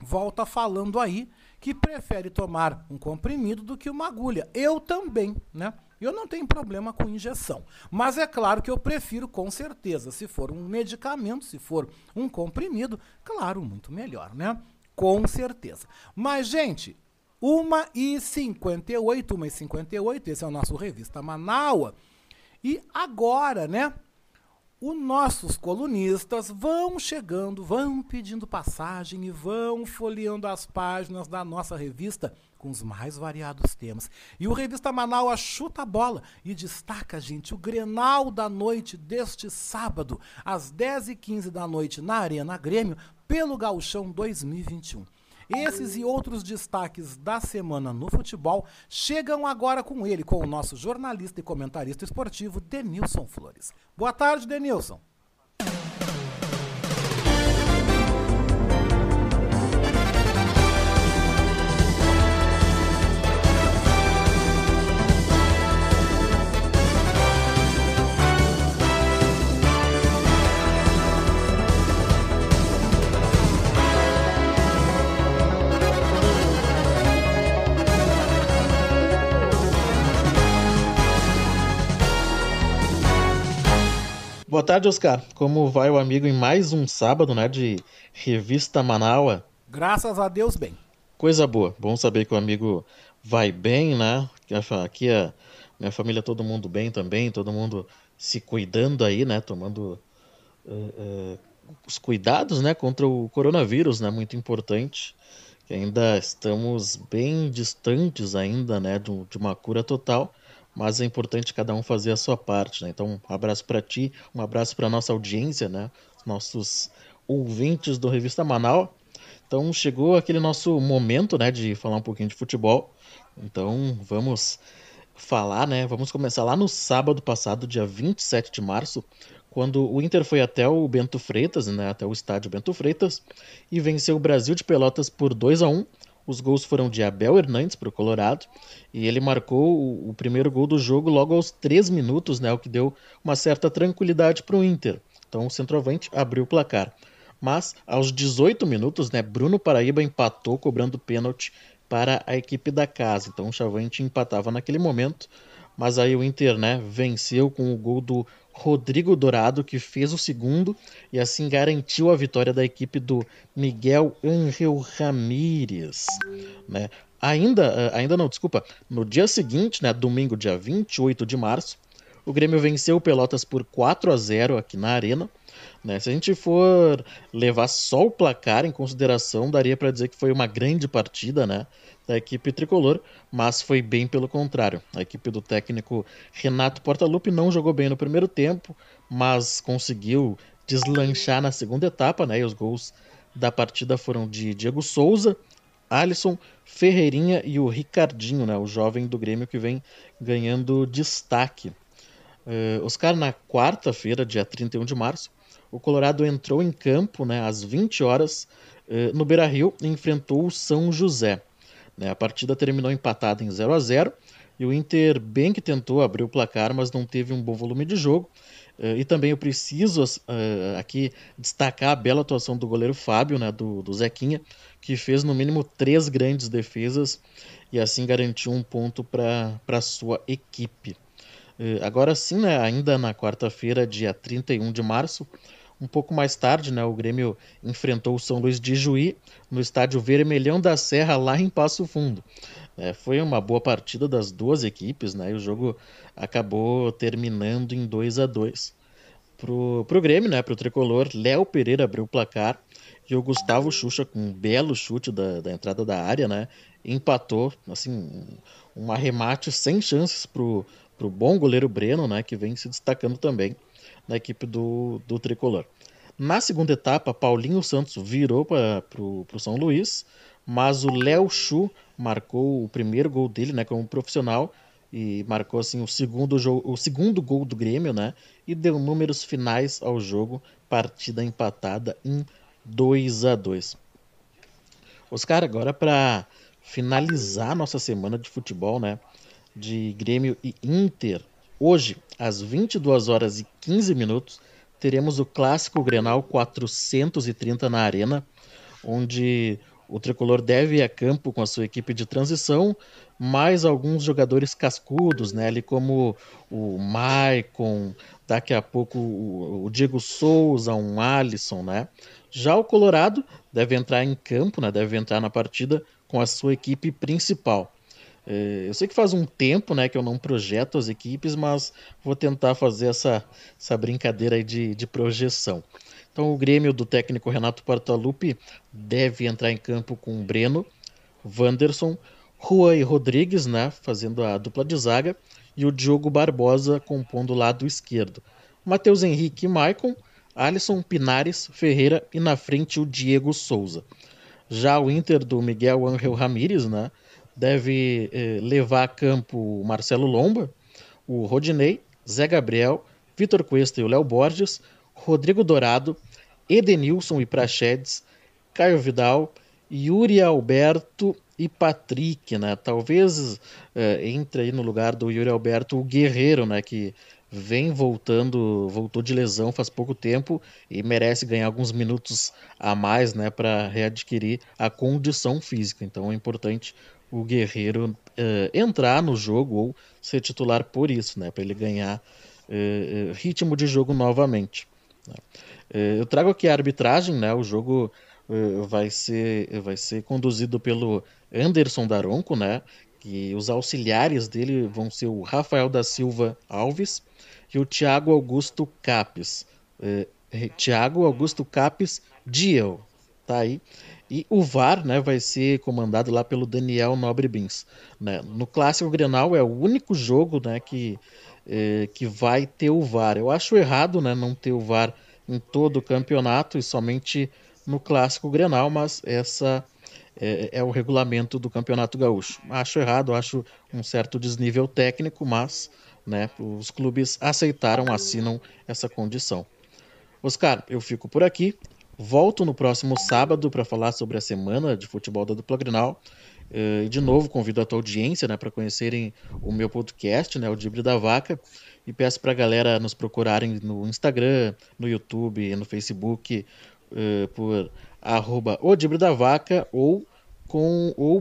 Volta falando aí que prefere tomar um comprimido do que uma agulha. Eu também, né? Eu não tenho problema com injeção. Mas é claro que eu prefiro, com certeza, se for um medicamento, se for um comprimido, claro, muito melhor, né? Com certeza. Mas, gente, 1h58, esse é o nosso Revista Manauá. E agora, né? Os nossos colunistas vão chegando, vão pedindo passagem e vão folheando as páginas da nossa revista com os mais variados temas. E o Revista Manauá chuta a bola e destaca, gente, o Grenal da noite deste sábado, às 10h15 da noite, na Arena Grêmio, pelo Gauchão 2021. Esses e outros destaques da semana no futebol chegam agora com ele, com o nosso jornalista e comentarista esportivo, Denilson Flores. Boa tarde, Denilson. Boa tarde, Oscar. Como vai o amigo em mais um sábado, né, de Revista Manauá? Graças a Deus, bem. Coisa boa. Bom saber que o amigo vai bem, né? Aqui Minha família, todo mundo bem também, todo mundo se cuidando aí, né? Tomando os cuidados, né? Contra o coronavírus, né? Muito importante. Que ainda estamos bem distantes ainda, né? De uma cura total. Mas é importante cada um fazer a sua parte, né? Então, um abraço para ti, um abraço para nossa audiência, né? Nossos ouvintes do Revista Manaus. Então, chegou aquele nosso momento, né, de falar um pouquinho de futebol. Então, vamos falar, né? Vamos começar lá no sábado passado, dia 27 de março, quando o Inter foi até o Bento Freitas, né? Até o estádio Bento Freitas, e venceu o Brasil de Pelotas por 2-1. Os gols foram de Abel Hernandes para o Colorado, e ele marcou o primeiro gol do jogo logo aos 3 minutos, né, o que deu uma certa tranquilidade para o Inter. Então o centroavante abriu o placar. Mas aos 18 minutos, né, Bruno Paraíba empatou cobrando pênalti para a equipe da casa. Então o Chavante empatava naquele momento, mas aí o Inter, né, venceu com o gol do Rodrigo Dourado, que fez o segundo, e assim garantiu a vitória da equipe do Miguel Ángel Ramírez, né? No dia seguinte, né, domingo, dia 28 de março, o Grêmio venceu o Pelotas por 4-0 aqui na Arena, né? Se a gente for levar só o placar em consideração, daria para dizer que foi uma grande partida, né, da equipe tricolor, mas foi bem pelo contrário. A equipe do técnico Renato Portaluppi não jogou bem no primeiro tempo, mas conseguiu deslanchar na segunda etapa, né? E os gols da partida foram de Diego Souza, Alisson, Ferreirinha e o Ricardinho, né, o jovem do Grêmio que vem ganhando destaque. Oscar, na quarta-feira, dia 31 de março, o Colorado entrou em campo, né, às 20 horas no Beira-Rio e enfrentou o São José, né? A partida terminou empatada em 0-0 e o Inter bem que tentou abrir o placar, mas não teve um bom volume de jogo. E também eu preciso aqui destacar a bela atuação do goleiro Fábio, né, do Zequinha, que fez no mínimo 3 grandes defesas e assim garantiu um ponto para a sua equipe. Agora sim, né, ainda na quarta-feira, dia 31 de março, um pouco mais tarde, né, o Grêmio enfrentou o São Luís de Juí no estádio Vermelhão da Serra, lá em Passo Fundo. Foi uma boa partida das duas equipes, né, e o jogo acabou terminando em 2-2. Pro Grêmio, né, pro tricolor, Léo Pereira abriu o placar e o Gustavo Xuxa, com um belo chute da entrada da área, né, empatou, assim, um arremate sem chances pro bom goleiro Breno, né, que vem se destacando também na equipe do tricolor. Na segunda etapa, Paulinho Santos virou pro São Luís, mas o Léo Xu marcou o primeiro gol dele, né, como profissional, e marcou assim o segundo gol do Grêmio, né, e deu números finais ao jogo, partida empatada em 2-2. Oscar, agora para finalizar nossa semana de futebol, né, de Grêmio e Inter, hoje, às 22h15, teremos o Clássico Grenal 430 na Arena, onde o tricolor deve ir a campo com a sua equipe de transição, mais alguns jogadores cascudos, né, ali como o Maicon, daqui a pouco o Diego Souza, um Alisson, né. Já o Colorado deve entrar em campo, né, deve entrar na partida com a sua equipe principal. Eu sei que faz um tempo, né, que eu não projeto as equipes, mas vou tentar fazer essa brincadeira aí de projeção. Então o Grêmio do técnico Renato Portaluppi deve entrar em campo com Breno, Wanderson, Juan e Rodrigues, né, fazendo a dupla de zaga, e o Diogo Barbosa compondo o lado esquerdo. Matheus Henrique e Maicon, Alisson, Pinares, Ferreira e na frente o Diego Souza. Já o Inter do Miguel Ángel Ramírez, né, deve levar a campo o Marcelo Lomba, o Rodinei, Zé Gabriel, Vitor Cuesta e o Léo Borges, Rodrigo Dourado, Edenilson e Praxedes, Caio Vidal, Yuri Alberto e Patrick, né? Talvez entre aí no lugar do Yuri Alberto o Guerreiro, né, que vem voltou de lesão faz pouco tempo e merece ganhar alguns minutos a mais, né, para readquirir a condição física. Então é importante o Guerreiro entrar no jogo ou ser titular por isso, né, para ele ganhar ritmo de jogo novamente. Eu trago aqui a arbitragem, né, o jogo vai ser conduzido pelo Anderson Daronco, né, que os auxiliares dele vão ser o Rafael da Silva Alves e o Tiago Augusto Capes. Tiago Augusto Capes Diel, tá aí. E o VAR, né, vai ser comandado lá pelo Daniel Nobre Bins, né? No Clássico Grenal é o único jogo, né, que vai ter o VAR. Eu acho errado, né, não ter o VAR em todo o campeonato e somente no Clássico Grenal, mas essa é o regulamento do Campeonato Gaúcho. Acho errado, acho um certo desnível técnico, mas, né, os clubes aceitaram, assinam essa condição. Oscar, eu fico por aqui. Volto no próximo sábado para falar sobre a semana de futebol da Dupla Grenal. E de novo, convido a tua audiência, né, para conhecerem o meu podcast, né, o Dibre da Vaca. E peço para a galera nos procurarem no Instagram, no YouTube, no Facebook, por @odibredavaca ou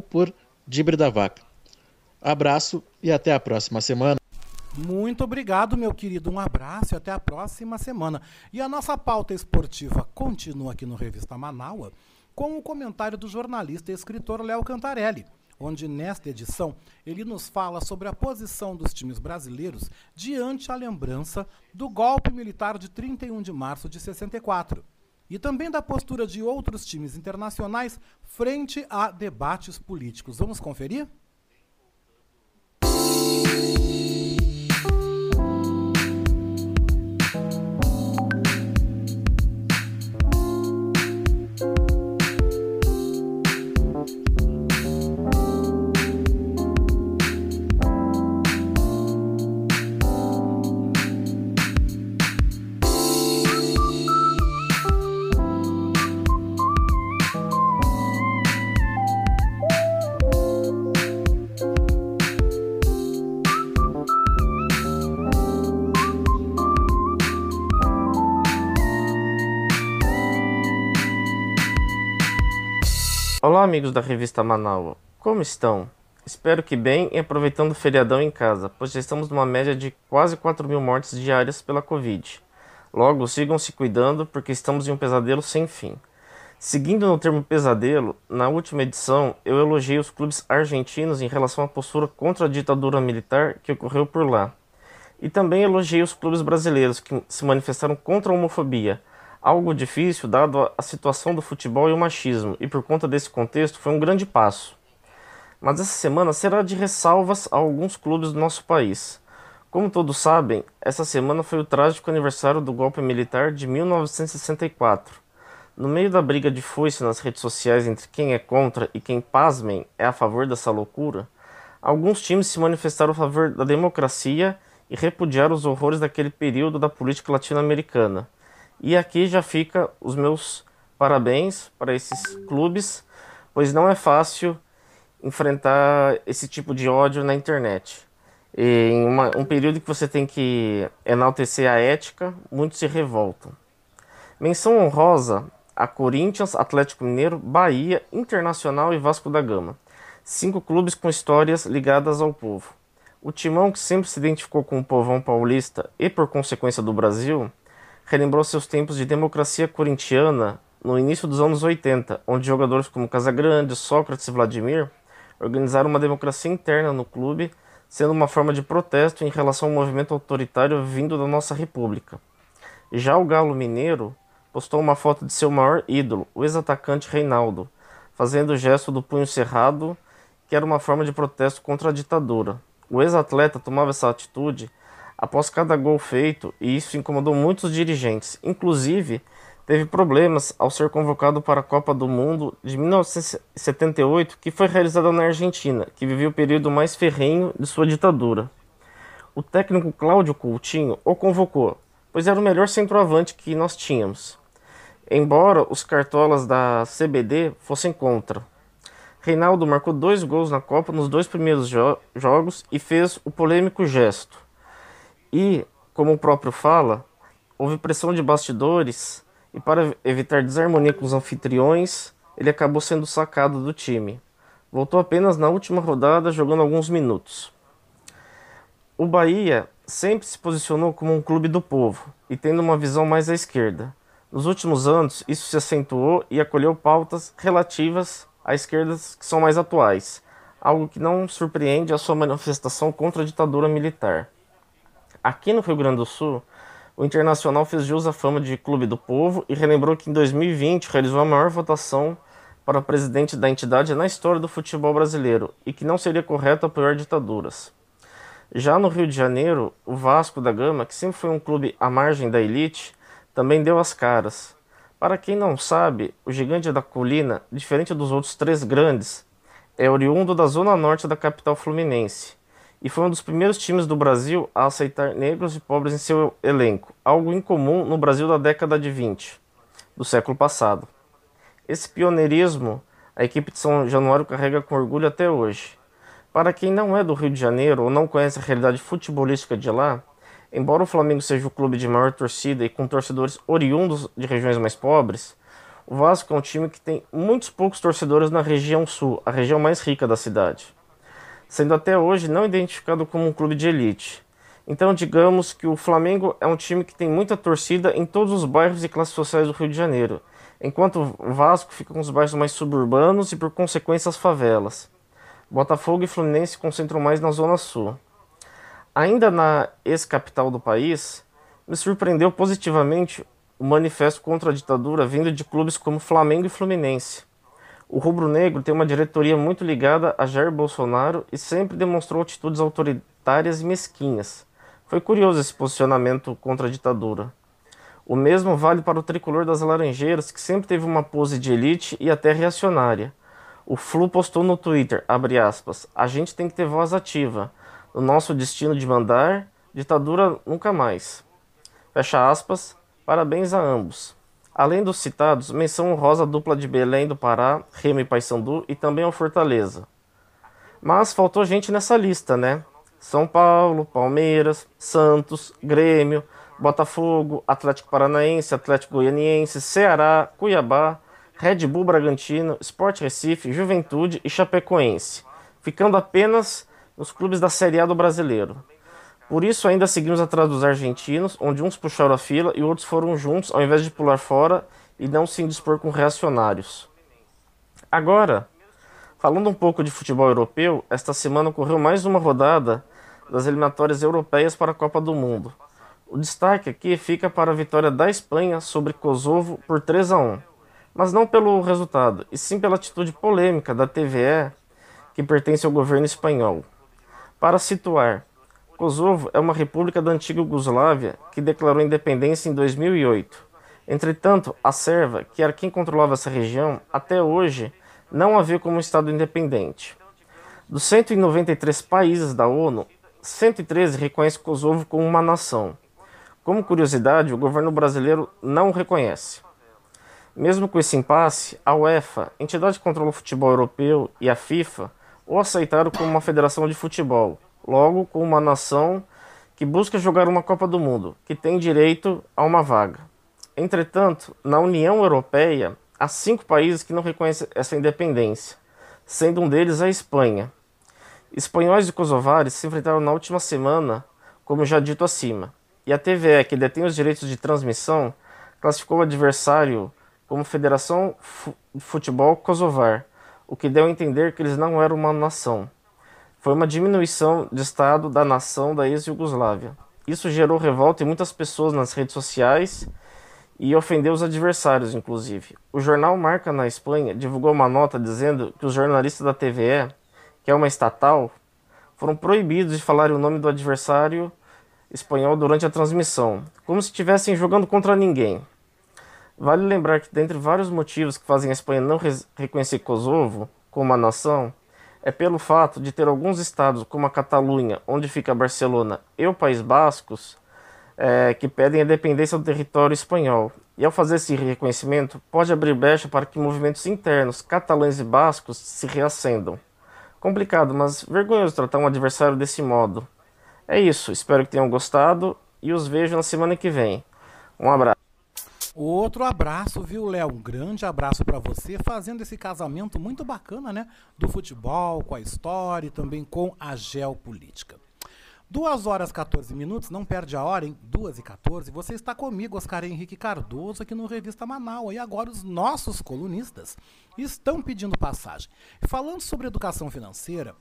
por Dibre da Vaca. Abraço e até a próxima semana. Muito obrigado, meu querido. Um abraço e até a próxima semana. E a nossa pauta esportiva continua aqui no Revista Manauá com o comentário do jornalista e escritor Léo Cantarelli, onde nesta edição ele nos fala sobre a posição dos times brasileiros diante a lembrança do golpe militar de 31 de março de 64 e também da postura de outros times internacionais frente a debates políticos. Vamos conferir? Olá, amigos da Revista Manauá, como estão? Espero que bem e aproveitando o feriadão em casa, pois já estamos numa média de quase 4 mil mortes diárias pela Covid. Logo, sigam se cuidando, porque estamos em um pesadelo sem fim. Seguindo no termo pesadelo, na última edição eu elogiei os clubes argentinos em relação à postura contra a ditadura militar que ocorreu por lá. E também elogiei os clubes brasileiros que se manifestaram contra a homofobia, algo difícil dado a situação do futebol e o machismo, e por conta desse contexto foi um grande passo. Mas essa semana será de ressalvas a alguns clubes do nosso país. Como todos sabem, essa semana foi o trágico aniversário do golpe militar de 1964. No meio da briga de foice nas redes sociais entre quem é contra e quem, pasmem, é a favor dessa loucura, alguns times se manifestaram a favor da democracia e repudiaram os horrores daquele período da política latino-americana. E aqui já fica os meus parabéns para esses clubes, pois não é fácil enfrentar esse tipo de ódio na internet. Em um período que você tem que enaltecer a ética, muitos se revoltam. Menção honrosa a Corinthians, Atlético Mineiro, Bahia, Internacional e Vasco da Gama. 5 clubes com histórias ligadas ao povo. O Timão, que sempre se identificou com o povão paulista e por consequência do Brasil, relembrou seus tempos de democracia corintiana no início dos anos 80, onde jogadores como Casagrande, Sócrates e Vladimir organizaram uma democracia interna no clube, sendo uma forma de protesto em relação ao movimento autoritário vindo da nossa república. Já o Galo Mineiro postou uma foto de seu maior ídolo, o ex-atacante Reinaldo, fazendo o gesto do punho cerrado, que era uma forma de protesto contra a ditadura. O ex-atleta tomava essa atitude após cada gol feito, e isso incomodou muitos dirigentes. Inclusive, teve problemas ao ser convocado para a Copa do Mundo de 1978, que foi realizada na Argentina, que viveu o período mais ferrenho de sua ditadura. O técnico Cláudio Coutinho o convocou, pois era o melhor centroavante que nós tínhamos, embora os cartolas da CBD fossem contra. Reinaldo marcou 2 gols na Copa nos 2 primeiros jogos e fez o polêmico gesto. E, como o próprio fala, houve pressão de bastidores e, para evitar desarmonia com os anfitriões, ele acabou sendo sacado do time. Voltou apenas na última rodada, jogando alguns minutos. O Bahia sempre se posicionou como um clube do povo e tendo uma visão mais à esquerda. Nos últimos anos, isso se acentuou e acolheu pautas relativas a esquerdas que são mais atuais, algo que não surpreende a sua manifestação contra a ditadura militar. Aqui no Rio Grande do Sul, o Internacional fez jus à fama de Clube do Povo e relembrou que em 2020 realizou a maior votação para presidente da entidade na história do futebol brasileiro e que não seria correto apoiar ditaduras. Já no Rio de Janeiro, o Vasco da Gama, que sempre foi um clube à margem da elite, também deu as caras. Para quem não sabe, o gigante da colina, diferente dos outros três grandes, é oriundo da zona norte da capital fluminense e foi um dos primeiros times do Brasil a aceitar negros e pobres em seu elenco, algo incomum no Brasil da década de 20, do século passado. Esse pioneirismo a equipe de São Januário carrega com orgulho até hoje. Para quem não é do Rio de Janeiro ou não conhece a realidade futebolística de lá, embora o Flamengo seja o clube de maior torcida e com torcedores oriundos de regiões mais pobres, o Vasco é um time que tem muitos poucos torcedores na região sul, a região mais rica da cidade, sendo até hoje não identificado como um clube de elite. Então digamos que o Flamengo é um time que tem muita torcida em todos os bairros e classes sociais do Rio de Janeiro, enquanto o Vasco fica com os bairros mais suburbanos e, por consequência, as favelas. Botafogo e Fluminense se concentram mais na Zona Sul. Ainda na ex-capital do país, me surpreendeu positivamente o manifesto contra a ditadura vindo de clubes como Flamengo e Fluminense. O rubro-negro tem uma diretoria muito ligada a Jair Bolsonaro e sempre demonstrou atitudes autoritárias e mesquinhas. Foi curioso esse posicionamento contra a ditadura. O mesmo vale para o tricolor das Laranjeiras, que sempre teve uma pose de elite e até reacionária. O Flu postou no Twitter, abre aspas, "A gente tem que ter voz ativa. O nosso destino de mandar, ditadura nunca mais." Fecha aspas, parabéns a ambos. Além dos citados, menção honrosa à dupla de Belém do Pará, Remo e Paysandu, e também ao Fortaleza. Mas faltou gente nessa lista, né? São Paulo, Palmeiras, Santos, Grêmio, Botafogo, Atlético Paranaense, Atlético Goianiense, Ceará, Cuiabá, Red Bull Bragantino, Sport Recife, Juventude e Chapecoense, ficando apenas nos clubes da Série A do Brasileiro. Por isso ainda seguimos atrás dos argentinos, onde uns puxaram a fila e outros foram juntos ao invés de pular fora e não se indispor com reacionários. Agora, falando um pouco de futebol europeu, esta semana ocorreu mais uma rodada das eliminatórias europeias para a Copa do Mundo. O destaque aqui fica para a vitória da Espanha sobre Kosovo por 3-1, mas não pelo resultado, e sim pela atitude polêmica da TVE, que pertence ao governo espanhol. Para situar, Kosovo é uma república da antiga Iugoslávia que declarou independência em 2008. Entretanto, a Sérvia, que era quem controlava essa região, até hoje não a vê como um estado independente. Dos 193 países da ONU, 113 reconhecem Kosovo como uma nação. Como curiosidade, o governo brasileiro não o reconhece. Mesmo com esse impasse, a UEFA, entidade que controla o futebol europeu, e a FIFA o aceitaram como uma federação de futebol, logo como uma nação que busca jogar uma Copa do Mundo, que tem direito a uma vaga. Entretanto, na União Europeia, há 5 países que não reconhecem essa independência, sendo um deles a Espanha. Espanhóis e kosovares se enfrentaram na última semana, como já dito acima. E a TVE, que detém os direitos de transmissão, classificou o adversário como Federação de Futebol Kosovar, o que deu a entender que eles não eram uma nação. Foi uma diminuição de estado da nação da ex-Iugoslávia. Isso gerou revolta em muitas pessoas nas redes sociais e ofendeu os adversários, inclusive. O jornal Marca na Espanha divulgou uma nota dizendo que os jornalistas da TVE, que é uma estatal, foram proibidos de falarem o nome do adversário espanhol durante a transmissão, como se estivessem jogando contra ninguém. Vale lembrar que, dentre vários motivos que fazem a Espanha não reconhecer Kosovo como uma nação, é pelo fato de ter alguns estados, como a Catalunha, onde fica Barcelona, e o País Bascos, que pedem a independência do território espanhol. E ao fazer esse reconhecimento, pode abrir brecha para que movimentos internos, catalães e bascos, se reacendam. Complicado, mas vergonhoso tratar um adversário desse modo. É isso, espero que tenham gostado e os vejo na semana que vem. Um abraço. Outro abraço, viu, Léo? Um grande abraço para você, fazendo esse casamento muito bacana, né? Do futebol, com a história e também com a geopolítica. 2h14, não perde a hora, hein? 2h14, você está comigo, Oscar Henrique Cardoso, aqui no Revista Manaus. E agora os nossos colunistas estão pedindo passagem. Falando sobre educação financeira,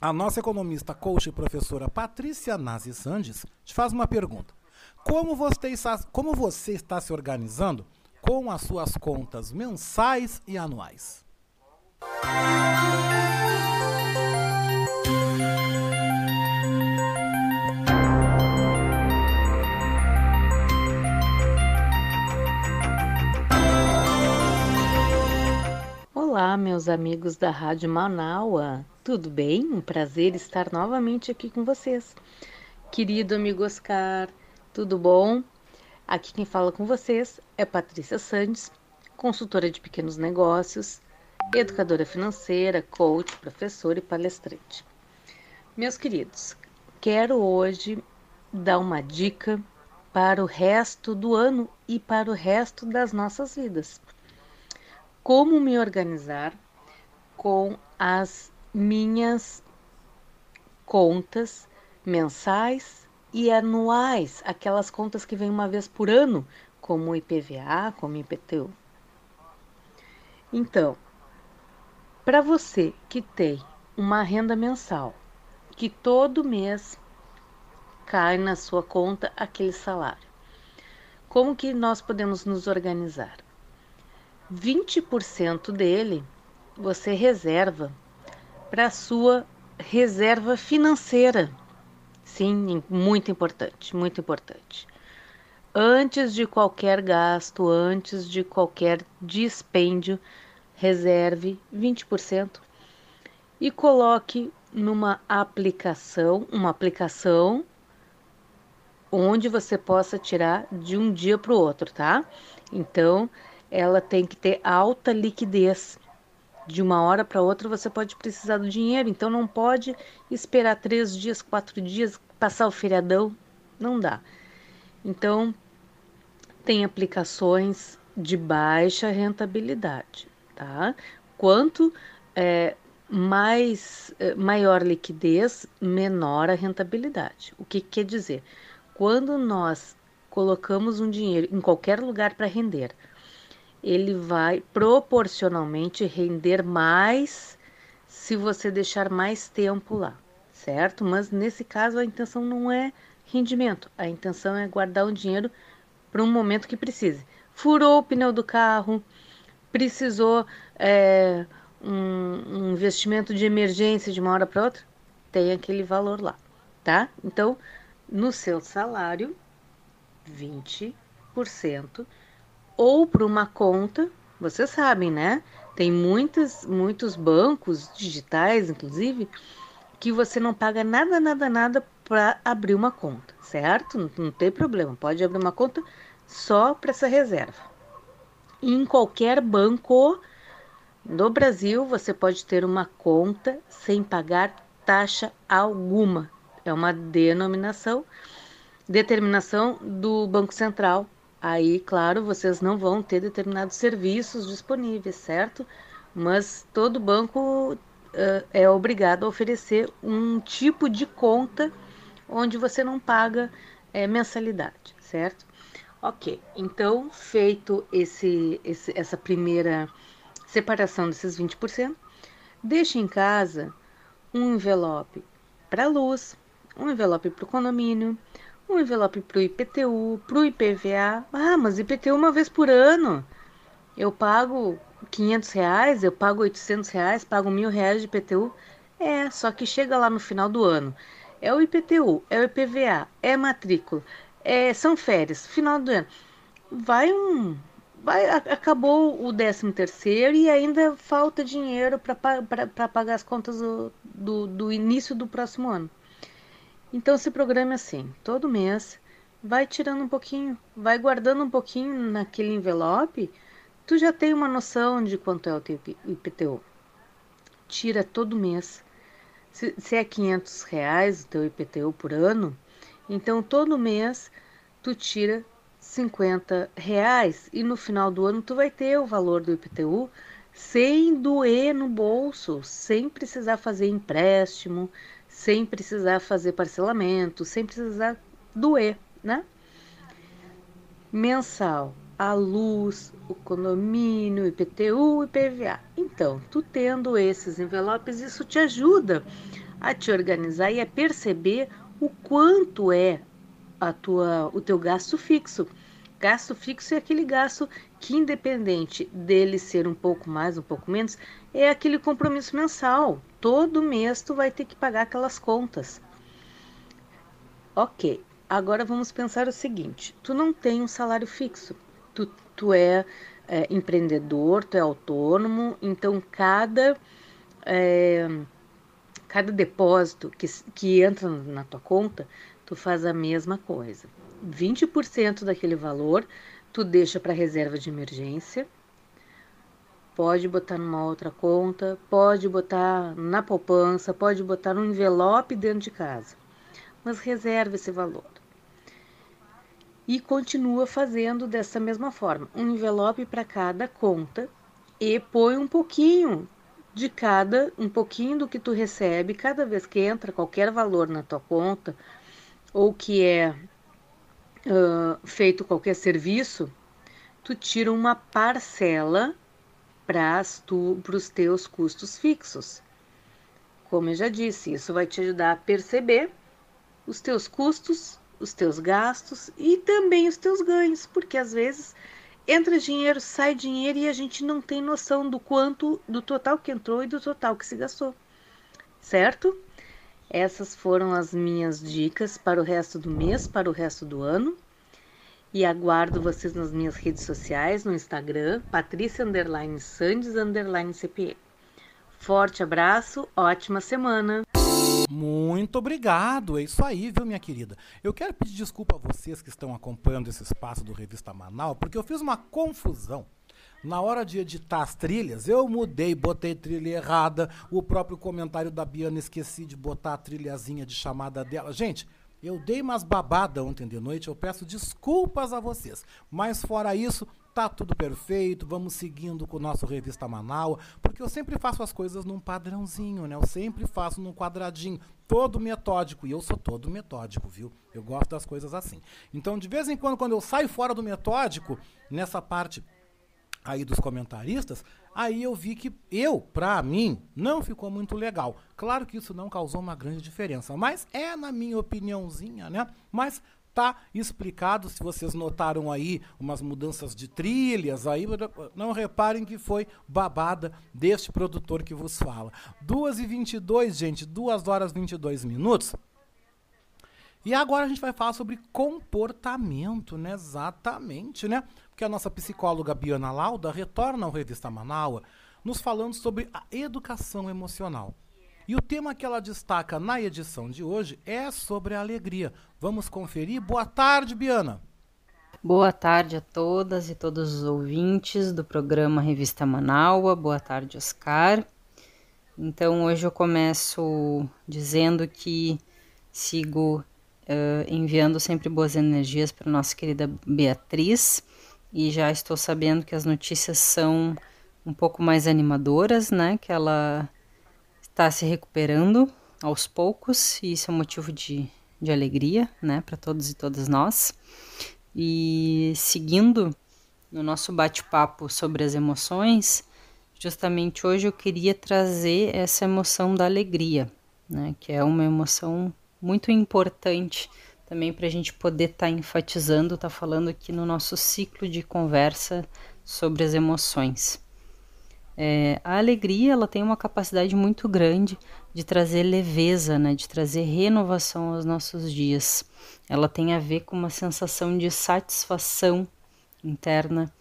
a nossa economista, coach e professora Patrícia Nazi Sandes te faz uma pergunta. Como você está se organizando com as suas contas mensais e anuais? Olá, meus amigos da Rádio Manauá, tudo bem? Um prazer estar novamente aqui com vocês. Querido amigo Oscar, tudo bom? Aqui quem fala com vocês é Patrícia Sandes, consultora de pequenos negócios, educadora financeira, coach, professora e palestrante. Meus queridos, quero hoje dar uma dica para o resto do ano e para o resto das nossas vidas. Como me organizar com as minhas contas mensais e anuais, aquelas contas que vêm uma vez por ano, como IPVA, como IPTU. Então, para você que tem uma renda mensal, que todo mês cai na sua conta aquele salário, como que nós podemos nos organizar? 20% dele você reserva para a sua reserva financeira. Sim, muito importante, muito importante. Antes de qualquer gasto, antes de qualquer dispêndio, reserve 20% e coloque numa aplicação onde você possa tirar de um dia para o outro, tá? Então, ela tem que ter alta liquidez. De uma hora para outra você pode precisar do dinheiro, então não pode esperar 3 dias, 4 dias, passar o feriadão, não dá. Então, tem aplicações de baixa rentabilidade, tá? Quanto maior liquidez, menor a rentabilidade. O que quer dizer? Quando nós colocamos um dinheiro em qualquer lugar para render, ele vai proporcionalmente render mais se você deixar mais tempo lá, certo? Mas nesse caso a intenção não é rendimento, a intenção é guardar o dinheiro para um momento que precise. Furou o pneu do carro, precisou um investimento de emergência de uma hora para outra, tem aquele valor lá, tá? Então, no seu salário, 20%. Ou para uma conta, vocês sabem, né? Tem muitos bancos digitais, inclusive, que você não paga nada para abrir uma conta, certo? Não tem problema, pode abrir uma conta só para essa reserva. E em qualquer banco do Brasil, você pode ter uma conta sem pagar taxa alguma. É uma determinação do Banco Central. Aí, claro, vocês não vão ter determinados serviços disponíveis, certo? Mas todo banco é obrigado a oferecer um tipo de conta onde você não paga mensalidade, certo? Ok, então, feito essa primeira separação desses 20%, deixe em casa um envelope para a luz, um envelope para o condomínio, um envelope para o IPTU, para o IPVA. Ah, mas IPTU uma vez por ano. Eu pago R$500, eu pago R$800, pago R$1.000 de IPTU. Só que chega lá no final do ano. É o IPTU, é o IPVA, é matrícula, são férias, final do ano. Acabou o 13º e ainda falta dinheiro para pagar as contas do início do próximo ano. Então, se programa assim, todo mês, vai tirando um pouquinho, vai guardando um pouquinho naquele envelope, tu já tem uma noção de quanto é o teu IPTU. Tira todo mês. Se é R$500 o teu IPTU por ano, então todo mês tu tira R$50 e no final do ano tu vai ter o valor do IPTU sem doer no bolso, sem precisar fazer empréstimo, sem precisar fazer parcelamento, sem precisar doer, né? Mensal, a luz, o condomínio, IPTU, IPVA. Então, tu tendo esses envelopes, isso te ajuda a te organizar e a perceber o quanto é o teu gasto fixo. Gasto fixo é aquele gasto que, independente dele ser um pouco mais, um pouco menos, é aquele compromisso mensal. Todo mês tu vai ter que pagar aquelas contas. Ok, agora vamos pensar o seguinte. Tu não tem um salário fixo. Tu é empreendedor, tu é autônomo, então cada depósito que entra na tua conta, tu faz a mesma coisa. 20% daquele valor, tu deixa para reserva de emergência, pode botar numa outra conta, pode botar na poupança, pode botar num envelope dentro de casa, mas reserva esse valor. E continua fazendo dessa mesma forma, um envelope para cada conta e põe um pouquinho de cada, um pouquinho do que tu recebe cada vez que entra qualquer valor na tua conta ou que é feito qualquer serviço, tu tira uma parcela para os teus custos fixos. Como eu já disse, isso vai te ajudar a perceber os teus custos, os teus gastos e também os teus ganhos, porque às vezes entra dinheiro, sai dinheiro e a gente não tem noção do quanto, do total que entrou e do total que se gastou, certo? Essas foram as minhas dicas para o resto do mês, para o resto do ano. E aguardo vocês nas minhas redes sociais, no Instagram, patricia_sandes_cpe. Forte abraço, ótima semana! Muito obrigado, é isso aí, viu, minha querida? Eu quero pedir desculpa a vocês que estão acompanhando esse espaço do Revista Manaus, porque eu fiz uma confusão. Na hora de editar as trilhas, eu mudei, botei trilha errada, o próprio comentário da Biana, esqueci de botar a trilhazinha de chamada dela. Gente, eu dei umas babadas ontem de noite, eu peço desculpas a vocês. Mas fora isso, tá tudo perfeito, vamos seguindo com o nosso Revista Manaus, porque eu sempre faço as coisas num padrãozinho, né? Eu sempre faço num quadradinho, todo metódico, e eu sou todo metódico, viu? Eu gosto das coisas assim. Então, de vez em quando, quando eu saio fora do metódico, nessa parte aí dos comentaristas, aí eu vi que pra mim, não ficou muito legal. Claro que isso não causou uma grande diferença, mas é na minha opiniãozinha, né? Mas tá explicado, se vocês notaram aí umas mudanças de trilhas, aí não reparem que foi babada deste produtor que vos fala. 2h22, gente, 2h22. E agora a gente vai falar sobre comportamento, né? Exatamente, né? Porque a nossa psicóloga Biana Lauda retorna ao Revista Manaus nos falando sobre a educação emocional. E o tema que ela destaca na edição de hoje é sobre a alegria. Vamos conferir. Boa tarde, Biana. Boa tarde a todas e todos os ouvintes do programa Revista Manaus. Boa tarde, Oscar. Então, hoje eu começo dizendo que sigo enviando sempre boas energias para nossa querida Beatriz, e já estou sabendo que as notícias são um pouco mais animadoras, né? Que ela está se recuperando aos poucos, e isso é um motivo de alegria, né? Para todos e todas nós. E seguindo no nosso bate-papo sobre as emoções, justamente hoje eu queria trazer essa emoção da alegria, né? Que é uma emoção muito importante também para a gente poder estar enfatizando, estar falando aqui no nosso ciclo de conversa sobre as emoções. A alegria, ela tem uma capacidade muito grande de trazer leveza, né, de trazer renovação aos nossos dias. Ela tem a ver com uma sensação de satisfação interna,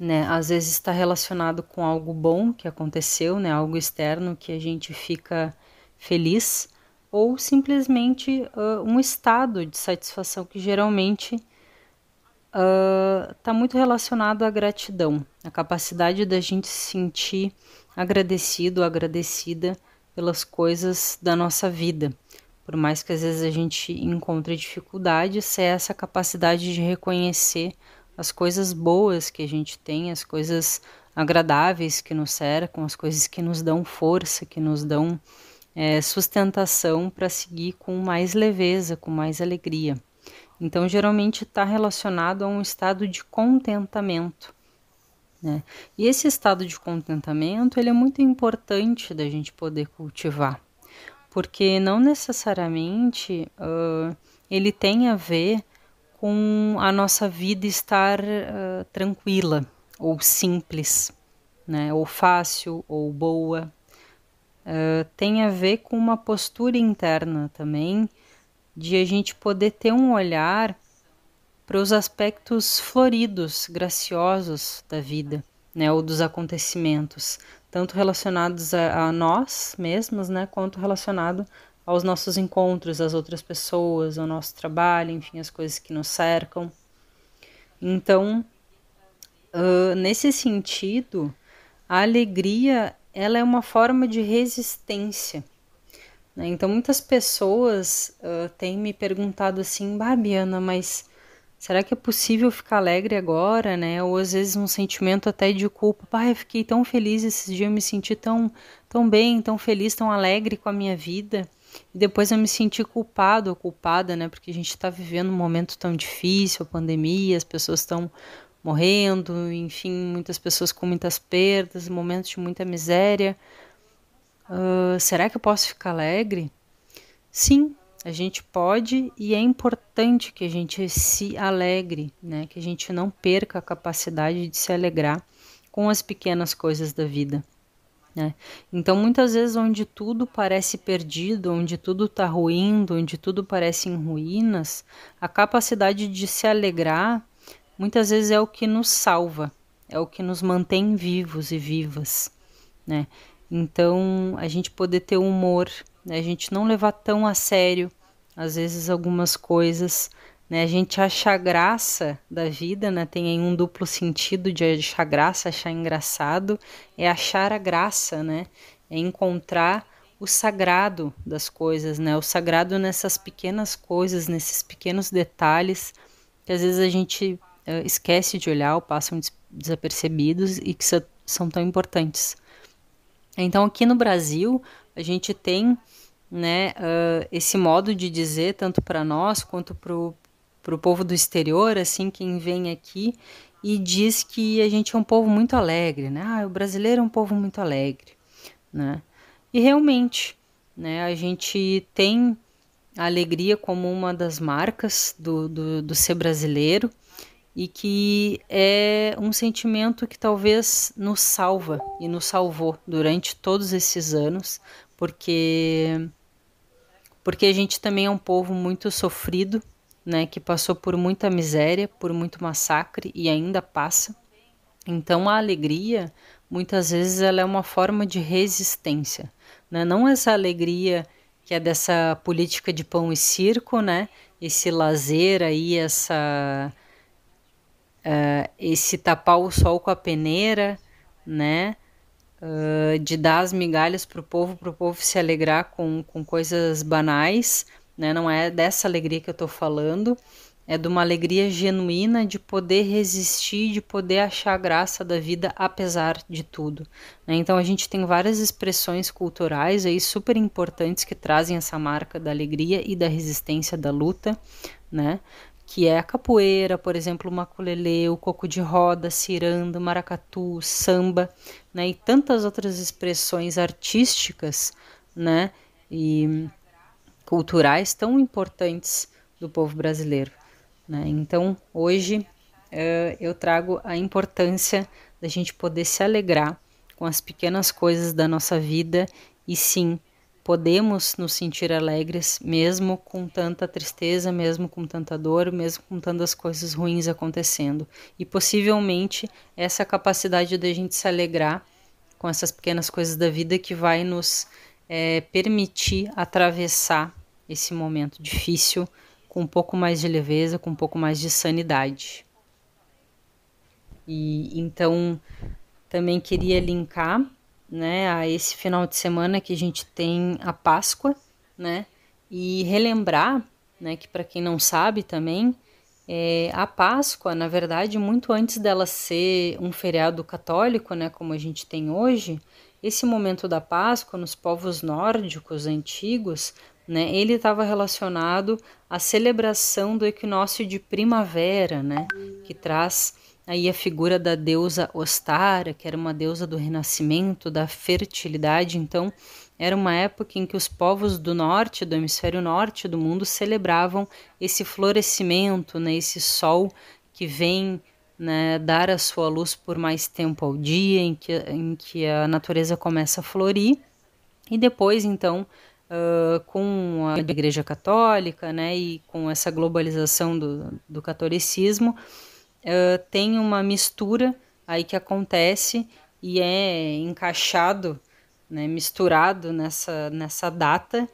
né? Às vezes está relacionado com algo bom que aconteceu, né, algo externo que a gente fica feliz, ou simplesmente um estado de satisfação que geralmente está muito relacionado à gratidão, a capacidade da gente se sentir agradecido, agradecida pelas coisas da nossa vida. Por mais que às vezes a gente encontre dificuldades, é essa capacidade de reconhecer as coisas boas que a gente tem, as coisas agradáveis que nos cercam, as coisas que nos dão força, que nos dão sustentação para seguir com mais leveza, com mais alegria. Então, geralmente está relacionado a um estado de contentamento, né? E esse estado de contentamento ele é muito importante da gente poder cultivar, porque não necessariamente ele tem a ver com a nossa vida estar tranquila, ou simples, né? Ou fácil, ou boa. Tem a ver com uma postura interna também, de a gente poder ter um olhar para os aspectos floridos, graciosos da vida, né? Ou dos acontecimentos, tanto relacionados a nós mesmos, né? Quanto relacionado aos nossos encontros, às outras pessoas, ao nosso trabalho, enfim, as coisas que nos cercam. Então, nesse sentido, a alegria ela é uma forma de resistência, né? Então, muitas pessoas têm me perguntado assim, Biana, mas será que é possível ficar alegre agora, né? Ou às vezes um sentimento até de culpa, eu fiquei tão feliz esses dias, eu me senti tão bem, tão feliz, tão alegre com a minha vida. E depois eu me senti culpado ou culpada, né? Porque a gente está vivendo um momento tão difícil, a pandemia, as pessoas estão morrendo, enfim, muitas pessoas com muitas perdas, momentos de muita miséria. Será que eu posso ficar alegre? Sim, a gente pode, e é importante que a gente se alegre, né? Que a gente não perca a capacidade de se alegrar com as pequenas coisas da vida, né? Então, muitas vezes, onde tudo parece perdido, onde tudo está ruindo, onde tudo parece em ruínas, a capacidade de se alegrar muitas vezes é o que nos salva, é o que nos mantém vivos e vivas, né? Então, a gente poder ter humor, né? A gente não levar tão a sério, às vezes, algumas coisas, né? A gente achar graça da vida, né? Tem aí um duplo sentido de achar graça, achar engraçado, é achar a graça, né? É encontrar o sagrado das coisas, né? O sagrado nessas pequenas coisas, nesses pequenos detalhes, que às vezes a gente esquece de olhar ou passam desapercebidos e que são tão importantes. Então, aqui no Brasil, a gente tem, né, esse modo de dizer, tanto para nós quanto para o povo do exterior, assim, quem vem aqui e diz que a gente é um povo muito alegre, né? O brasileiro é um povo muito alegre, né? E realmente, né, a gente tem a alegria como uma das marcas do ser brasileiro, e que é um sentimento que talvez nos salva e nos salvou durante todos esses anos, porque a gente também é um povo muito sofrido, né, que passou por muita miséria, por muito massacre e ainda passa. Então, a alegria, muitas vezes, ela é uma forma de resistência, né? Não essa alegria que é dessa política de pão e circo, né? Esse lazer aí, esse tapar o sol com a peneira, né? De dar as migalhas para o povo se alegrar com coisas banais, né? Não é dessa alegria que eu estou falando, é de uma alegria genuína de poder resistir, de poder achar a graça da vida apesar de tudo, né? Então a gente tem várias expressões culturais aí super importantes que trazem essa marca da alegria e da resistência, da luta, né? Que é a capoeira, por exemplo, o maculelê, o coco de roda, ciranda, maracatu, samba, né? E tantas outras expressões artísticas, né? E culturais tão importantes do povo brasileiro, né? Então, hoje eu trago a importância da gente poder se alegrar com as pequenas coisas da nossa vida, e sim, podemos nos sentir alegres mesmo com tanta tristeza, mesmo com tanta dor, mesmo com tantas coisas ruins acontecendo. E possivelmente essa capacidade da gente se alegrar com essas pequenas coisas da vida que vai nos permitir atravessar esse momento difícil com um pouco mais de leveza, com um pouco mais de sanidade. E então também queria linkar, né, a esse final de semana que a gente tem a Páscoa, né, e relembrar, né, que para quem não sabe também, a Páscoa, na verdade, muito antes dela ser um feriado católico, né, como a gente tem hoje, Esse momento da Páscoa nos povos nórdicos antigos, né, ele estava relacionado à celebração do equinócio de primavera, né, que traz aí a figura da deusa Ostara, que era uma deusa do renascimento, da fertilidade. Então, era uma época em que os povos do norte, do hemisfério norte do mundo, celebravam esse florescimento, né, esse sol que vem, né, dar a sua luz por mais tempo ao dia, em que a natureza começa a florir. E depois, então, com a Igreja Católica, né, e com essa globalização do catolicismo, tem uma mistura aí que acontece e é encaixado, né, misturado nessa data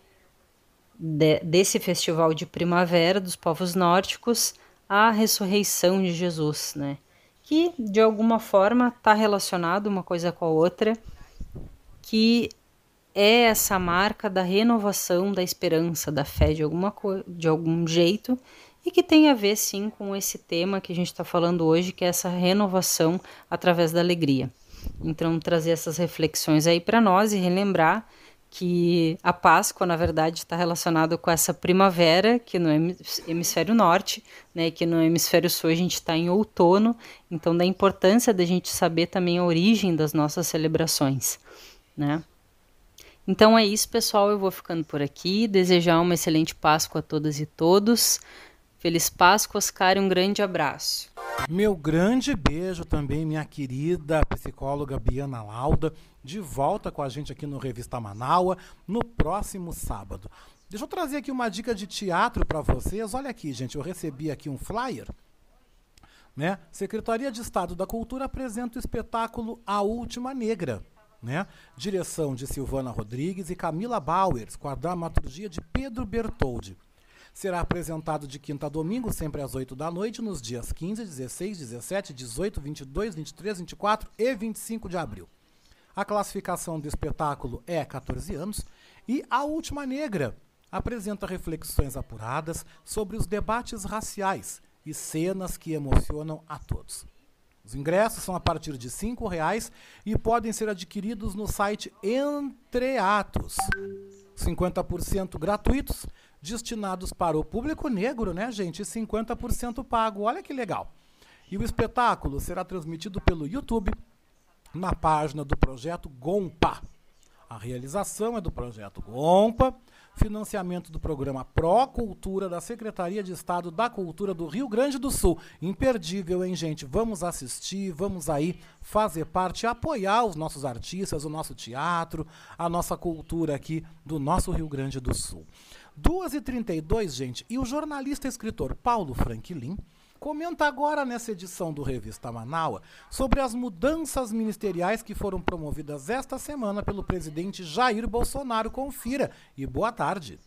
desse festival de primavera dos povos nórdicos, a ressurreição de Jesus, né, que de alguma forma está relacionado uma coisa com a outra, que é essa marca da renovação da esperança, da fé de algum jeito, e que tem a ver sim com esse tema que a gente está falando hoje, que é essa renovação através da alegria. Então, trazer essas reflexões aí para nós e relembrar que a Páscoa, na verdade, está relacionada com essa primavera, que no hemisfério norte, né, que no hemisfério sul a gente está em outono, então da importância da gente saber também a origem das nossas celebrações, né? Então é isso, pessoal, eu vou ficando por aqui, desejar uma excelente Páscoa a todas e todos. Feliz Páscoa, Oscar, e um grande abraço. Meu grande beijo também, minha querida psicóloga Biana Lauda, de volta com a gente aqui no Revista Manauá, no próximo sábado. Deixa eu trazer aqui uma dica de teatro para vocês. Olha aqui, gente, eu recebi aqui um flyer, né? Secretaria de Estado da Cultura apresenta o espetáculo A Última Negra, né? Direção de Silvana Rodrigues e Camila Bauers, com a dramaturgia de Pedro Bertoldi. Será apresentado de quinta a domingo, sempre às 8 da noite, nos dias 15, 16, 17, 18, 22, 23, 24 e 25 de abril. A classificação do espetáculo é 14 anos e A Última Negra apresenta reflexões apuradas sobre os debates raciais e cenas que emocionam a todos. Os ingressos são a partir de R$ 5,00 e podem ser adquiridos no site Entreatos. 50% gratuitos, destinados para o público negro, né, gente? E 50% pago, olha que legal. E o espetáculo será transmitido pelo YouTube na página do Projeto Gompa. A realização é do Projeto Gompa, financiamento do programa Pro Cultura da Secretaria de Estado da Cultura do Rio Grande do Sul. Imperdível, hein, gente? Vamos assistir, vamos aí fazer parte, apoiar os nossos artistas, o nosso teatro, a nossa cultura aqui do nosso Rio Grande do Sul. 2h32, gente, e o jornalista e escritor Paulo Franquilin comenta agora nessa edição do Revista Manauá sobre as mudanças ministeriais que foram promovidas esta semana pelo presidente Jair Bolsonaro. Confira e boa tarde.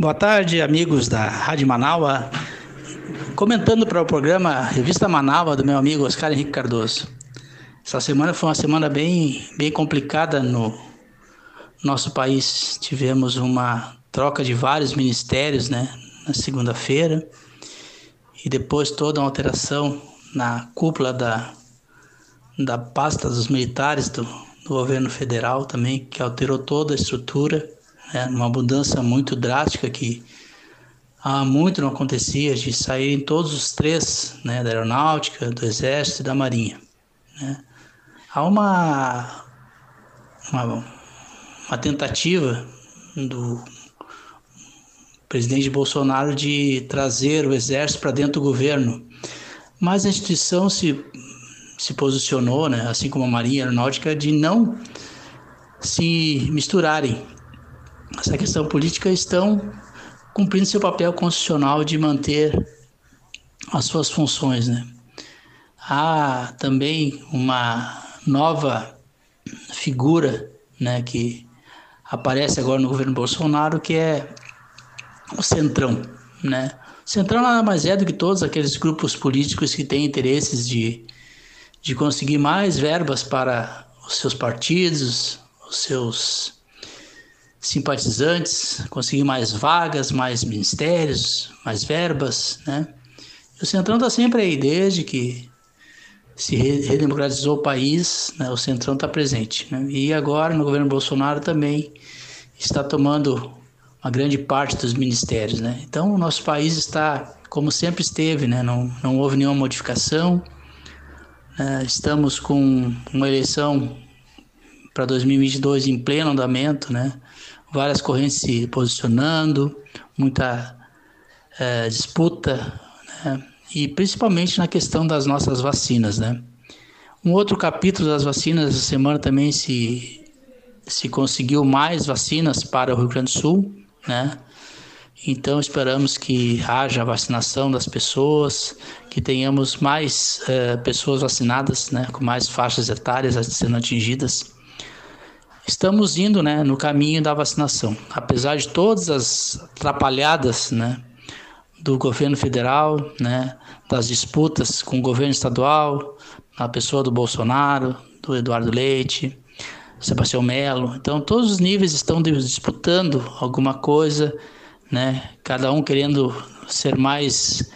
Boa tarde, amigos da Rádio Manauá, comentando para o programa Revista Manauá do meu amigo Oscar Henrique Cardoso. Essa semana foi uma semana bem complicada no nosso país. Tivemos uma troca de vários ministérios, né, na segunda-feira, e depois toda uma alteração na cúpula da pasta dos militares do governo federal também, que alterou toda a estrutura. É uma mudança muito drástica que há muito não acontecia, de saírem todos os três, né, da Aeronáutica, do Exército e da Marinha, né. Há uma tentativa do presidente Bolsonaro de trazer o Exército para dentro do governo, mas a instituição se posicionou, né, assim como a Marinha e a Aeronáutica, de não se misturarem. Essa questão política estão cumprindo seu papel constitucional de manter as suas funções, né? Há também uma nova figura, né, que aparece agora no governo Bolsonaro, que é o Centrão, né? O Centrão nada mais é do que todos aqueles grupos políticos que têm interesses de conseguir mais verbas para os seus partidos, os seus simpatizantes, conseguir mais vagas, mais ministérios, mais verbas, né? O Centrão está sempre aí, desde que se redemocratizou o país, né, o Centrão está presente, né? E agora no governo Bolsonaro também está tomando uma grande parte dos ministérios, né? Então o nosso país está como sempre esteve, né? Não houve nenhuma modificação, né? Estamos com uma eleição para 2022 em pleno andamento, né? Várias correntes se posicionando, muita disputa, né? E principalmente na questão das nossas vacinas, né? Um outro capítulo das vacinas, essa semana também se conseguiu mais vacinas para o Rio Grande do Sul, né? Então esperamos que haja vacinação das pessoas, que tenhamos mais pessoas vacinadas, né? Com mais faixas etárias sendo atingidas. Estamos indo, né, no caminho da vacinação, apesar de todas as atrapalhadas, né, do governo federal, né, das disputas com o governo estadual, a pessoa do Bolsonaro, do Eduardo Leite, Sebastião Melo. Então todos os níveis estão disputando alguma coisa, né, cada um querendo ser mais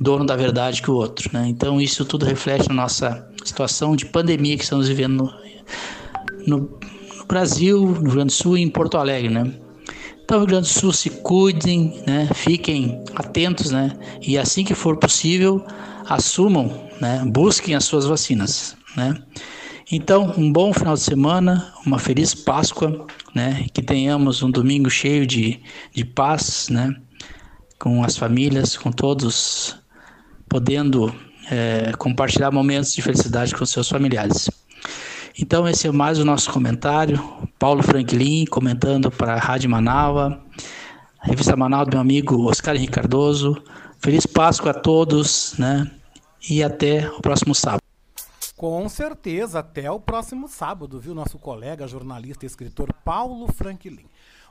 dono da verdade que o outro, né? Então isso tudo reflete na nossa situação de pandemia que estamos vivendo no Brasil, no Rio Grande do Sul e em Porto Alegre, né? Então, Rio Grande do Sul, se cuidem, né? Fiquem atentos, né? E assim que for possível, assumam, né? Busquem as suas vacinas, né? Então, um bom final de semana, uma feliz Páscoa, né? Que tenhamos um domingo cheio de paz, né? Com as famílias, com todos, podendo compartilhar momentos de felicidade com seus familiares. Então esse é mais o nosso comentário, Paulo Franklin comentando para a Rádio Manauá, Revista Manaus do meu amigo Oscar Henrique Cardoso. Feliz Páscoa a todos, né? E até o próximo sábado. Com certeza, até o próximo sábado, viu, nosso colega, jornalista e escritor Paulo Franklin.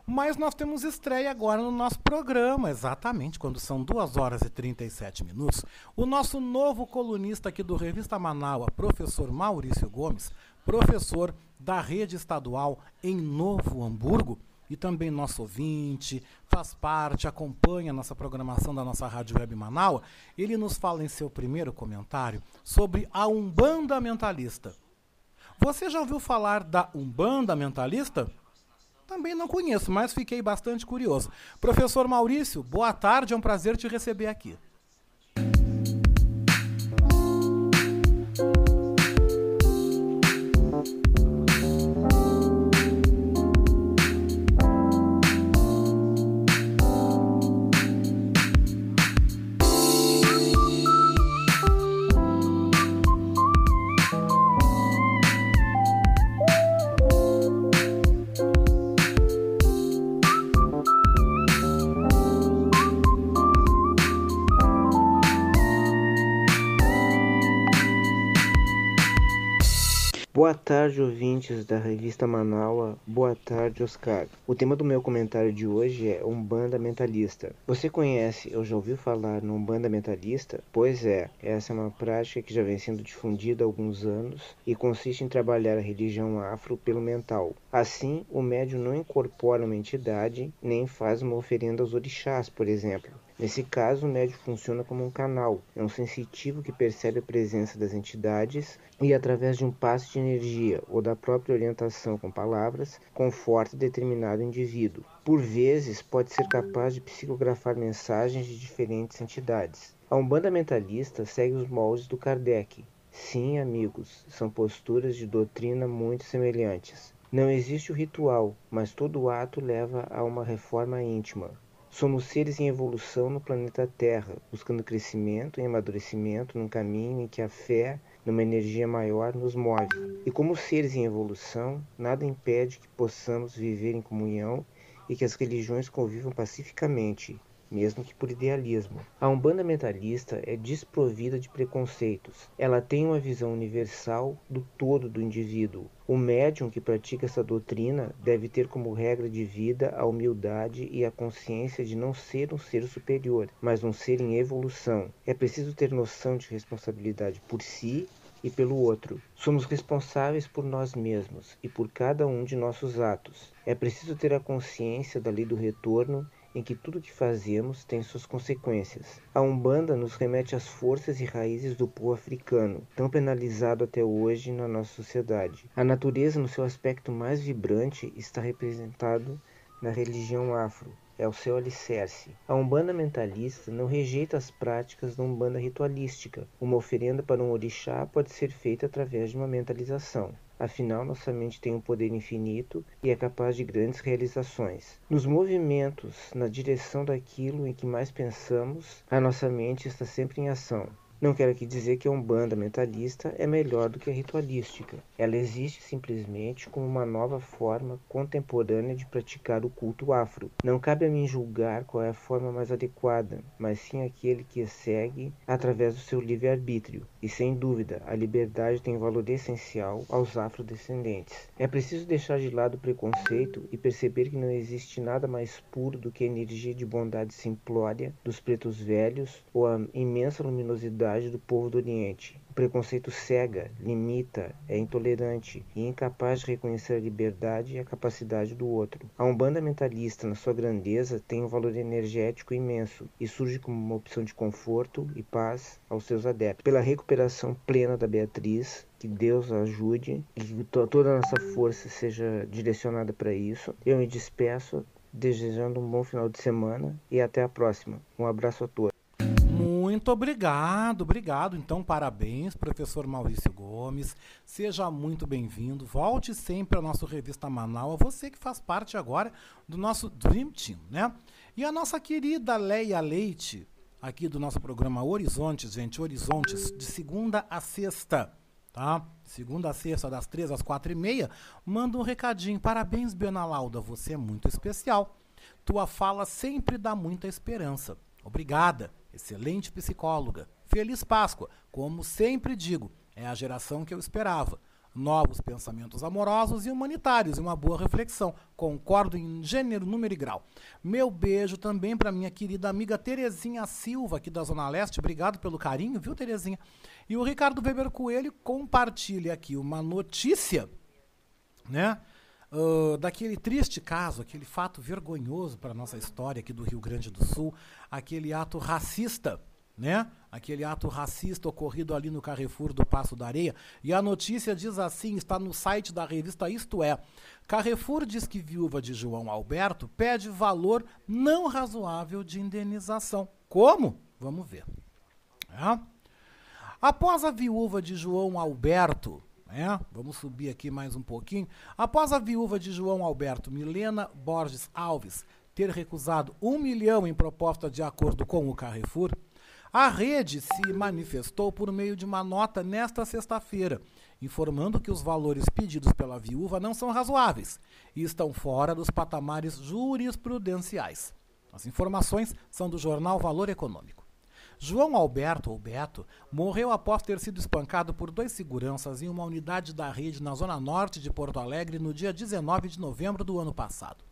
Mas nós temos estreia agora no nosso programa, exatamente quando são 2 horas e 37 minutos. O nosso novo colunista aqui do Revista Manauá, professor Maurício Gomes, professor da rede estadual em Novo Hamburgo e também nosso ouvinte, faz parte, acompanha a nossa programação da nossa Rádio Web Manauá. Ele nos fala em seu primeiro comentário sobre a Umbanda Mentalista. Você já ouviu falar da Umbanda Mentalista? Também não conheço, mas fiquei bastante curioso. Professor Maurício, boa tarde, é um prazer te receber aqui. Boa tarde, ouvintes da Revista Manauá. Boa tarde, Oscar. O tema do meu comentário de hoje é Umbanda Mentalista. Você conhece ou já ouviu falar no Umbanda Mentalista? Pois é, essa é uma prática que já vem sendo difundida há alguns anos e consiste em trabalhar a religião afro pelo mental. Assim, o médium não incorpora uma entidade nem faz uma oferenda aos orixás, por exemplo. Nesse caso, o médium funciona como um canal, é um sensitivo que percebe a presença das entidades e, através de um passe de energia ou da própria orientação com palavras, conforta determinado indivíduo. Por vezes, pode ser capaz de psicografar mensagens de diferentes entidades. A Umbanda Mentalista segue os moldes do Kardec. Sim, amigos, são posturas de doutrina muito semelhantes. Não existe o ritual, mas todo ato leva a uma reforma íntima. Somos seres em evolução no planeta Terra, buscando crescimento e amadurecimento num caminho em que a fé, numa energia maior, nos move. E como seres em evolução, nada impede que possamos viver em comunhão e que as religiões convivam pacificamente, mesmo que por idealismo. A Umbanda mentalista é desprovida de preconceitos. Ela tem uma visão universal do todo do indivíduo. O médium que pratica essa doutrina deve ter como regra de vida a humildade e a consciência de não ser um ser superior, mas um ser em evolução. É preciso ter noção de responsabilidade por si e pelo outro. Somos responsáveis por nós mesmos e por cada um de nossos atos. É preciso ter a consciência da lei do retorno, em que tudo que fazemos tem suas consequências. A Umbanda nos remete às forças e raízes do povo africano, tão penalizado até hoje na nossa sociedade. A natureza, no seu aspecto mais vibrante, está representado na religião afro. É o seu alicerce. A Umbanda mentalista não rejeita as práticas da Umbanda ritualística. Uma oferenda para um orixá pode ser feita através de uma mentalização. Afinal, nossa mente tem um poder infinito e é capaz de grandes realizações. Nos movimentos, na direção daquilo em que mais pensamos, a nossa mente está sempre em ação. Não quero aqui dizer que a Umbanda mentalista é melhor do que a ritualística. Ela existe simplesmente como uma nova forma contemporânea de praticar o culto afro. Não cabe a mim julgar qual é a forma mais adequada, mas sim aquele que segue através do seu livre-arbítrio. E sem dúvida, a liberdade tem valor essencial aos afrodescendentes. É preciso deixar de lado o preconceito e perceber que não existe nada mais puro do que a energia de bondade simplória dos pretos velhos ou a imensa luminosidade do povo do Oriente. O preconceito cega, limita, é intolerante e incapaz de reconhecer a liberdade e a capacidade do outro. A Umbanda mentalista, na sua grandeza, tem um valor energético imenso e surge como uma opção de conforto e paz aos seus adeptos. Pela recuperação plena da Beatriz, que Deus a ajude e que toda a nossa força seja direcionada para isso, eu me despeço desejando um bom final de semana e até a próxima. Um abraço a todos. Muito obrigado, obrigado. Então, parabéns, professor Maurício Gomes. Seja muito bem-vindo. Volte sempre ao nosso Revista Manaus, você que faz parte agora do nosso Dream Team, né? E a nossa querida Léa Leite, aqui do nosso programa Horizontes, gente, Horizontes, de segunda a sexta, tá? Segunda a sexta, das 3h às 4h30, manda um recadinho. Parabéns, Biana Lauda, você é muito especial. Tua fala sempre dá muita esperança. Obrigada. Excelente psicóloga. Feliz Páscoa. Como sempre digo, é a geração que eu esperava. Novos pensamentos amorosos e humanitários e uma boa reflexão. Concordo em gênero, número e grau. Meu beijo também para minha querida amiga Terezinha Silva, aqui da Zona Leste. Obrigado pelo carinho, viu, Terezinha? E o Ricardo Weber Coelho compartilha aqui uma notícia, né? Daquele triste caso, aquele fato vergonhoso para a nossa história aqui do Rio Grande do Sul, aquele ato racista, né? Aquele ato racista ocorrido ali no Carrefour do Passo da Areia. E a notícia diz assim, está no site da revista Isto É. Carrefour diz que viúva de João Alberto pede valor não razoável de indenização. Como? Vamos ver. É. Após a viúva de João Alberto... É, vamos subir aqui mais um pouquinho. Após a viúva de João Alberto, Milena Borges Alves, ter recusado R$1 milhão em proposta de acordo com o Carrefour, a rede se manifestou por meio de uma nota nesta sexta-feira, informando que os valores pedidos pela viúva não são razoáveis e estão fora dos patamares jurisprudenciais. As informações são do jornal Valor Econômico. João Alberto, ou Beto, morreu após ter sido espancado por 2 seguranças em uma unidade da rede na zona norte de Porto Alegre no dia 19 de novembro do ano passado.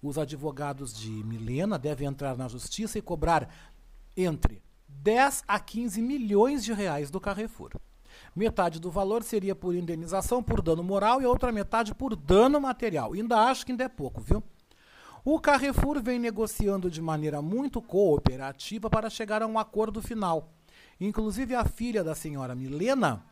Os advogados de Milena devem entrar na justiça e cobrar entre 10 a 15 milhões de reais do Carrefour. Metade do valor seria por indenização por dano moral e a outra metade por dano material. Ainda acho que ainda é pouco, viu? O Carrefour vem negociando de maneira muito cooperativa para chegar a um acordo final. Inclusive, a filha da senhora Milena,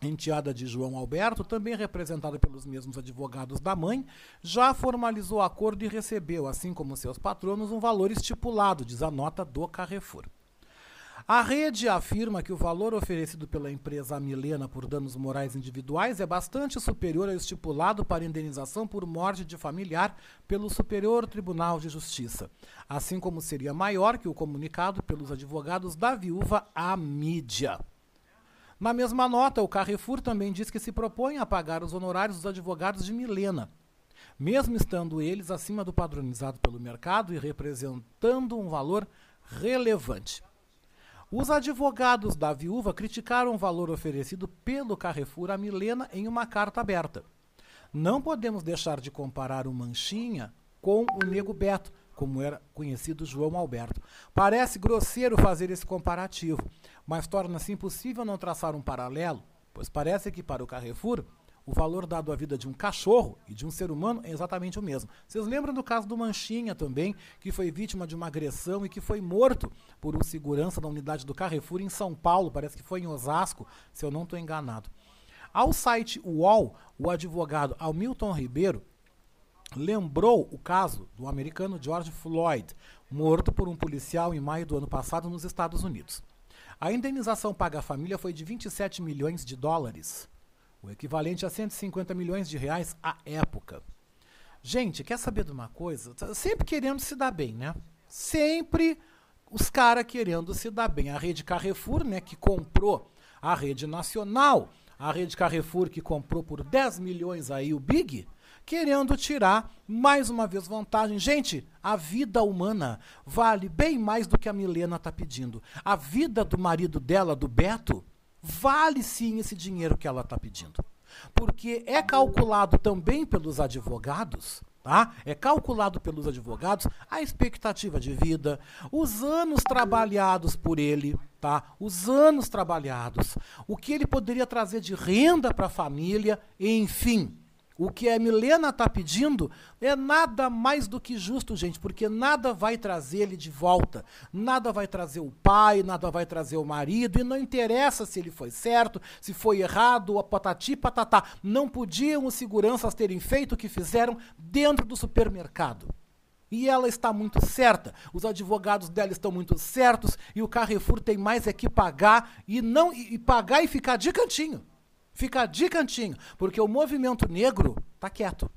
enteada de João Alberto, também representada pelos mesmos advogados da mãe, já formalizou o acordo e recebeu, assim como seus patronos, um valor estipulado, diz a nota do Carrefour. A rede afirma que o valor oferecido pela empresa à Milena por danos morais individuais é bastante superior ao estipulado para indenização por morte de familiar pelo Superior Tribunal de Justiça, assim como seria maior que o comunicado pelos advogados da viúva à mídia. Na mesma nota, o Carrefour também diz que se propõe a pagar os honorários dos advogados de Milena. mesmo estando eles acima do padronizado pelo mercado e representando um valor relevante. Os advogados da viúva criticaram o valor oferecido pelo Carrefour a Milena em uma carta aberta. Não podemos deixar de comparar o Manchinha com o Nego Beto, como era conhecido João Alberto. Parece grosseiro fazer esse comparativo, mas torna-se impossível não traçar um paralelo, pois parece que para o Carrefour, o valor dado à vida de um cachorro e de um ser humano é exatamente o mesmo. Vocês lembram do caso do Manchinha também, que foi vítima de uma agressão e que foi morto por um segurança da unidade do Carrefour em São Paulo, parece que foi em Osasco, se eu não estou enganado. Ao site UOL, o advogado Hamilton Ribeiro lembrou o caso do americano George Floyd, morto por um policial em maio do ano passado nos Estados Unidos. A indenização paga à família foi de US$ 27 milhões, o equivalente a R$ 150 milhões à época. Gente, quer saber de uma coisa? Sempre querendo se dar bem, né? Sempre os caras querendo se dar bem. A rede Carrefour, né, que comprou a rede nacional, a rede Carrefour que comprou por 10 milhões aí o Big, querendo tirar, mais uma vez, vantagem. Gente, a vida humana vale bem mais do que a Milena está pedindo. A vida do marido dela, do Beto, vale sim esse dinheiro que ela está pedindo. Porque é calculado também pelos advogados, tá? É calculado pelos advogados a expectativa de vida, os anos trabalhados por ele, tá? Os anos trabalhados, o que ele poderia trazer de renda para a família, enfim. O que a Milena está pedindo é nada mais do que justo, gente, porque nada vai trazer ele de volta. Nada vai trazer o pai, nada vai trazer o marido, e não interessa se ele foi certo, se foi errado, a patati patatá. Não podiam os seguranças terem feito o que fizeram dentro do supermercado. E ela está muito certa, os advogados dela estão muito certos, e o Carrefour tem mais é que pagar e ficar de cantinho. Fica de cantinho, porque o movimento negro está quieto.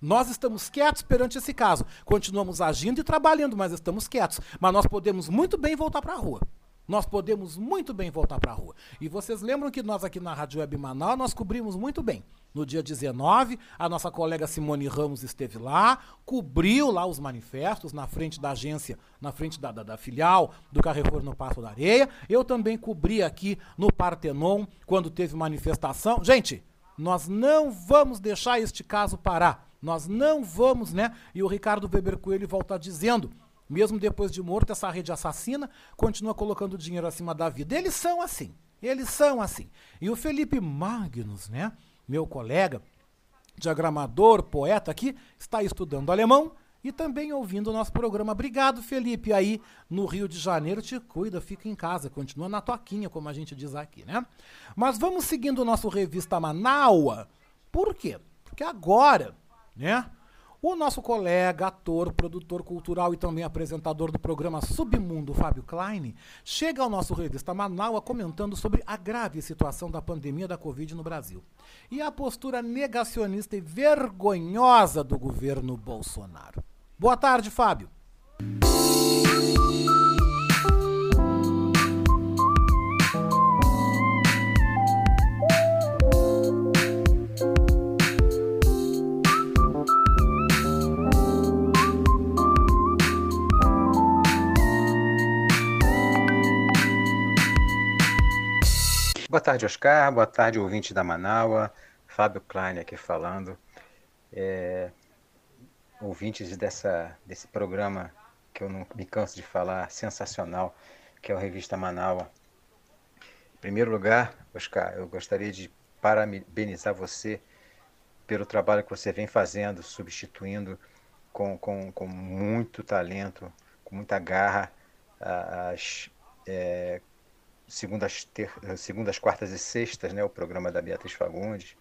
Nós estamos quietos perante esse caso. Continuamos agindo e trabalhando, mas estamos quietos. Mas nós podemos muito bem voltar para a rua. Nós podemos muito bem voltar para a rua. E vocês lembram que nós aqui na Rádio Web Manaus, nós cobrimos muito bem. No dia 19, a nossa colega Simone Ramos esteve lá, cobriu lá os manifestos na frente da agência, na frente da filial do Carrefour no Passo da Areia. Eu também cobri aqui no Partenon, quando teve manifestação. Gente, nós não vamos deixar este caso parar. Nós não vamos, né? E o Ricardo Weber Coelho volta dizendo... Mesmo depois de morto, essa rede assassina continua colocando dinheiro acima da vida. Eles são assim, eles são assim. E o Felipe Magnus, né, meu colega, diagramador, poeta aqui, está estudando alemão e também ouvindo o nosso programa. Obrigado, Felipe, aí no Rio de Janeiro. Te cuida, fica em casa, continua na toquinha, como a gente diz aqui, né? Mas vamos seguindo o nosso Revista Manaua. Por quê? Porque agora, né? O nosso colega, ator, produtor cultural e também apresentador do programa Submundo, Fábio Klein, chega ao nosso Revista Manaua comentando sobre a grave situação da pandemia da Covid no Brasil e a postura negacionista e vergonhosa do governo Bolsonaro. Boa tarde, Fábio. Boa tarde, Oscar. Boa tarde, ouvinte da Manaua. Fábio Klein aqui falando. Ouvintes desse programa que eu não me canso de falar, sensacional, que é o Revista Manaua. Em primeiro lugar, Oscar, eu gostaria de parabenizar você pelo trabalho que você vem fazendo, substituindo com muito talento, com muita garra, segundas, quartas e sextas, né, o programa da Beatriz Fagundes.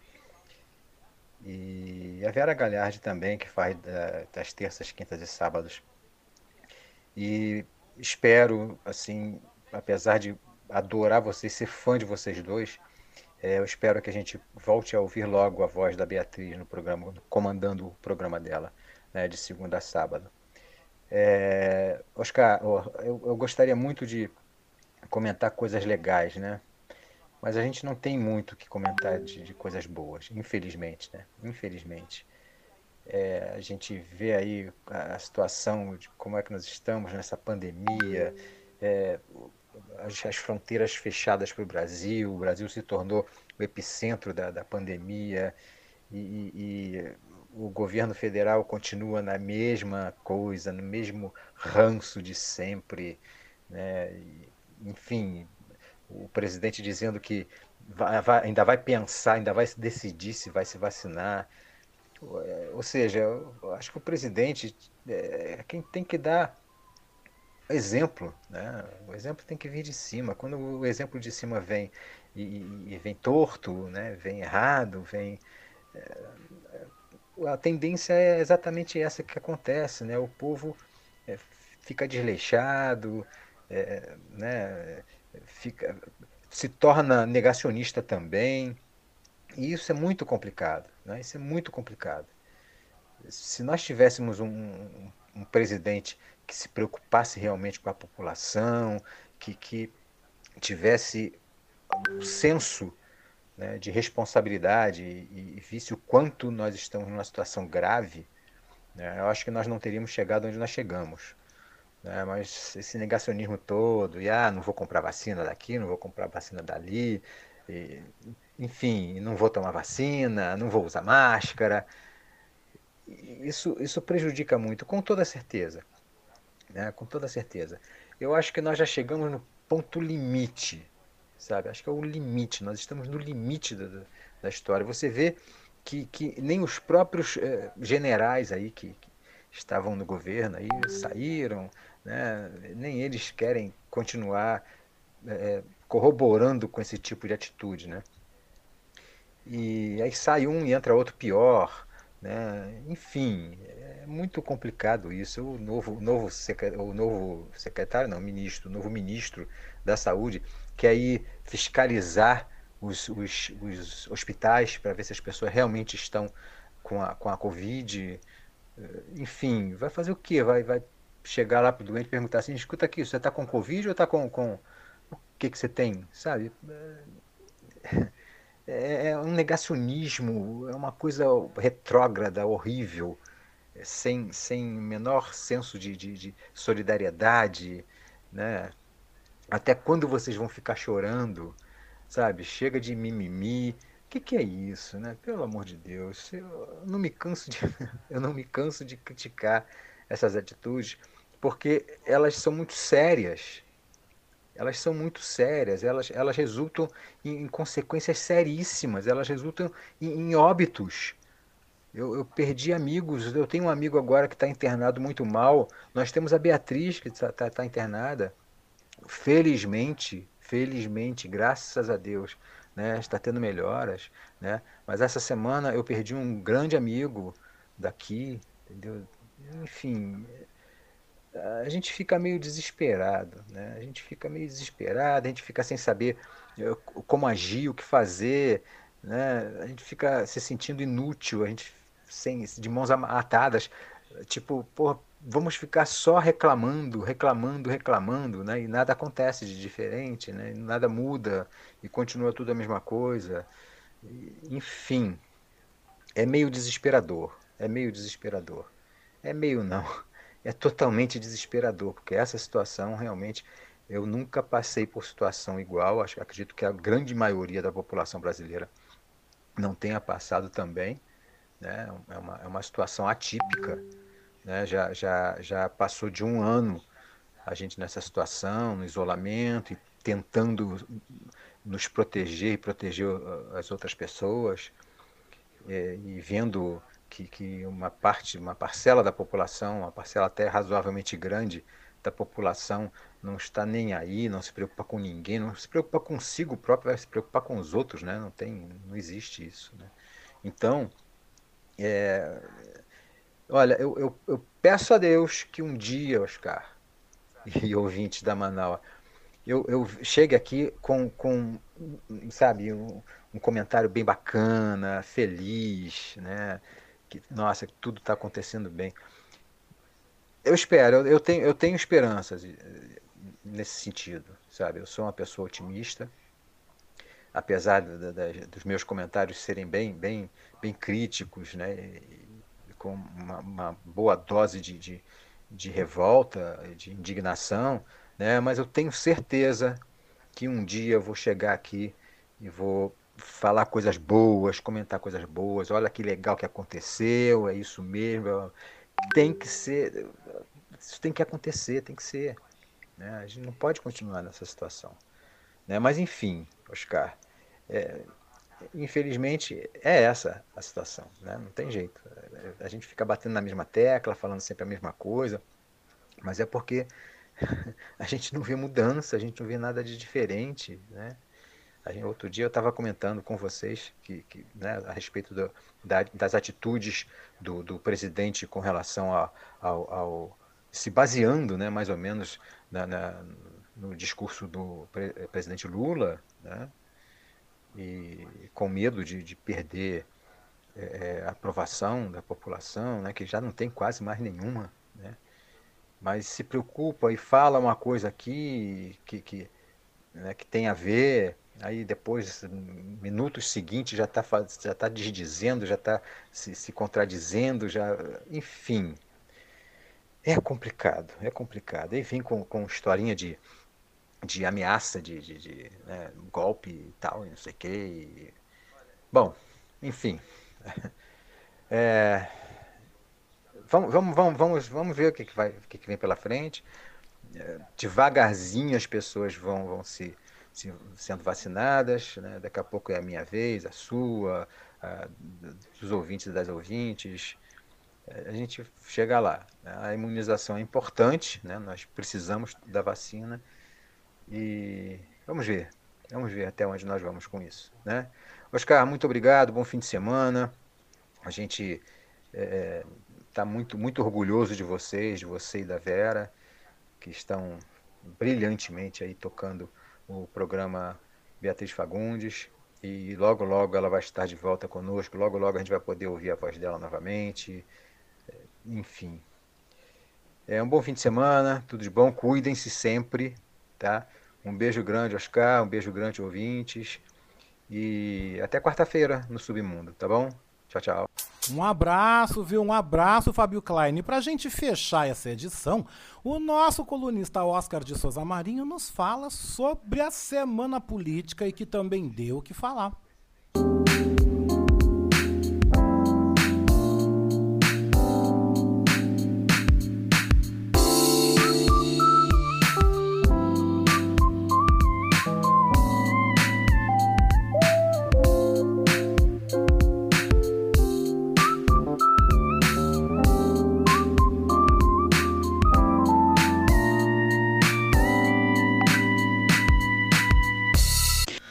E a Vera Galhardi também, que faz das terças, quintas e sábados. E espero, assim, apesar de adorar vocês, ser fã de vocês dois, eu espero que a gente volte a ouvir logo a voz da Beatriz no programa, comandando o programa dela, né, de segunda a sábado. Oscar, eu gostaria muito de comentar coisas legais, né? Mas a gente não tem muito o que comentar de coisas boas, infelizmente, né? Infelizmente. a gente vê aí a situação de como é que nós estamos nessa pandemia, as fronteiras fechadas para o Brasil se tornou o epicentro da pandemia, e o governo federal continua na mesma coisa, no mesmo ranço de sempre, né? Enfim, o presidente dizendo que ainda vai pensar, ainda vai decidir se vai se vacinar. Ou seja, eu acho que o presidente é quem tem que dar exemplo, né? O exemplo tem que vir de cima. Quando o exemplo de cima vem e vem torto, né? Vem errado, vem... a tendência é exatamente essa que acontece, né? O povo fica desleixado, né? Se torna negacionista também. E isso é muito complicado, né? Isso é muito complicado. Se nós tivéssemos um presidente que se preocupasse realmente com a população, que tivesse um senso, né, de responsabilidade e visse o quanto nós estamos numa situação grave, né, eu acho que nós não teríamos chegado onde nós chegamos. Né? Mas esse negacionismo todo, e não vou comprar vacina daqui, não vou comprar vacina dali... enfim, não vou tomar vacina, não vou usar máscara. Isso prejudica muito, com toda certeza, né? Com toda certeza. Eu acho que nós já chegamos no ponto limite, sabe? Acho que é o limite, nós estamos no limite da história. Você vê que nem os próprios generais aí que estavam no governo aí saíram, né? Nem eles querem continuar corroborando com esse tipo de atitude, né? E aí sai um e entra outro pior, né? Enfim, é muito complicado isso. O novo ministro da Saúde quer ir fiscalizar os hospitais para ver se as pessoas realmente estão com a Covid. Enfim, vai fazer o quê? Vai chegar lá para o doente e perguntar assim: escuta aqui, você está com Covid ou está com... o que você tem? Sabe? É um negacionismo, é uma coisa retrógrada, horrível, sem menor senso de solidariedade, né? Até quando vocês vão ficar chorando, sabe? Chega de mimimi. Que é isso, né? Pelo amor de Deus, eu não me canso de criticar essas atitudes, porque elas são muito sérias. Elas são muito sérias, elas resultam em consequências seríssimas, elas resultam em óbitos. Eu perdi amigos, eu tenho um amigo agora que está internado muito mal, nós temos a Beatriz que está internada, felizmente, graças a Deus, né, está tendo melhoras, né? Mas essa semana eu perdi um grande amigo daqui, entendeu? Enfim... a gente fica meio desesperado, né? A gente fica sem saber como agir, o que fazer, né? A gente fica se sentindo inútil, a gente de mãos atadas, tipo, porra, vamos ficar só reclamando, né? E nada acontece de diferente, né? E nada muda e continua tudo a mesma coisa. Enfim, é meio desesperador. É meio não. É totalmente desesperador, porque essa situação realmente, eu nunca passei por situação igual, acredito que a grande maioria da população brasileira não tenha passado também, né? É uma situação atípica, né? Já passou de um ano a gente nessa situação, no isolamento, e tentando nos proteger e proteger as outras pessoas, e vendo... Que uma parcela da população, uma parcela até razoavelmente grande da população, não está nem aí, não se preocupa com ninguém, não se preocupa consigo próprio, vai se preocupar com os outros, né? Não existe isso, né? Então, olha, eu peço a Deus que um dia, Oscar e ouvintes da Manaus, eu chegue aqui com sabe, um comentário bem bacana, feliz, né? Nossa, tudo está acontecendo bem. Eu espero, eu tenho esperanças nesse sentido, sabe? Eu sou uma pessoa otimista, apesar dos meus comentários serem bem críticos, né? com uma boa dose de revolta, de indignação, né? Mas eu tenho certeza que um dia eu vou chegar aqui e vou falar coisas boas, comentar coisas boas, olha que legal que aconteceu, é isso mesmo, tem que ser, isso tem que acontecer, tem que ser, né? A gente não pode continuar nessa situação, né? Mas enfim, Oscar, infelizmente é essa a situação, né? Não tem jeito, a gente fica batendo na mesma tecla, falando sempre a mesma coisa, mas é porque a gente não vê mudança, a gente não vê nada de diferente, né? Outro dia eu estava comentando com vocês que, né, a respeito das atitudes do presidente com relação ao se baseando, né, mais ou menos no discurso do presidente Lula, né, e com medo de perder a aprovação da população, né, que já não tem quase mais nenhuma, né, mas se preocupa e fala uma coisa aqui né, que tem a ver. Aí depois, minutos seguintes, já tá desdizendo, já está se contradizendo, já, enfim. É complicado, é complicado. Enfim, com historinha de ameaça, de né, golpe e tal, não sei o quê. Bom, enfim. Vamos ver o que vem pela frente. Devagarzinho as pessoas vão se... sendo vacinadas, né? Daqui a pouco é a minha vez, a sua, dos ouvintes e das ouvintes, a gente chega lá. A imunização é importante, né? Nós precisamos da vacina e vamos ver até onde nós vamos com isso, né? Oscar, muito obrigado, bom fim de semana, a gente está muito, muito orgulhoso de vocês, de você e da Vera, que estão brilhantemente aí tocando o programa Beatriz Fagundes, e logo, logo ela vai estar de volta conosco, logo, logo a gente vai poder ouvir a voz dela novamente, enfim. É um bom fim de semana, tudo de bom, cuidem-se sempre, tá? Um beijo grande, Oscar, um beijo grande, ouvintes, e até quarta-feira no Submundo, tá bom? Tchau, tchau. Um abraço, viu? Um abraço, Fábio Klein. E pra gente fechar essa edição, o nosso colunista Oscar de Souza Marinho nos fala sobre a semana política e que também deu o que falar.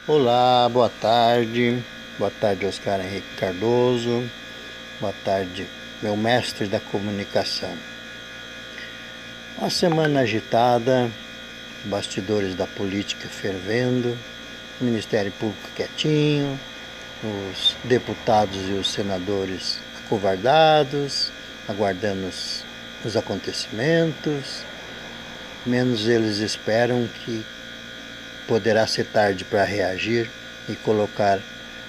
Olá, boa tarde. Boa tarde, Oscar Henrique Cardoso. Boa tarde, meu mestre da comunicação. Uma semana agitada, bastidores da política fervendo, o Ministério Público quietinho, os deputados e os senadores acovardados, aguardando os acontecimentos. Menos eles esperam que poderá ser tarde para reagir e colocar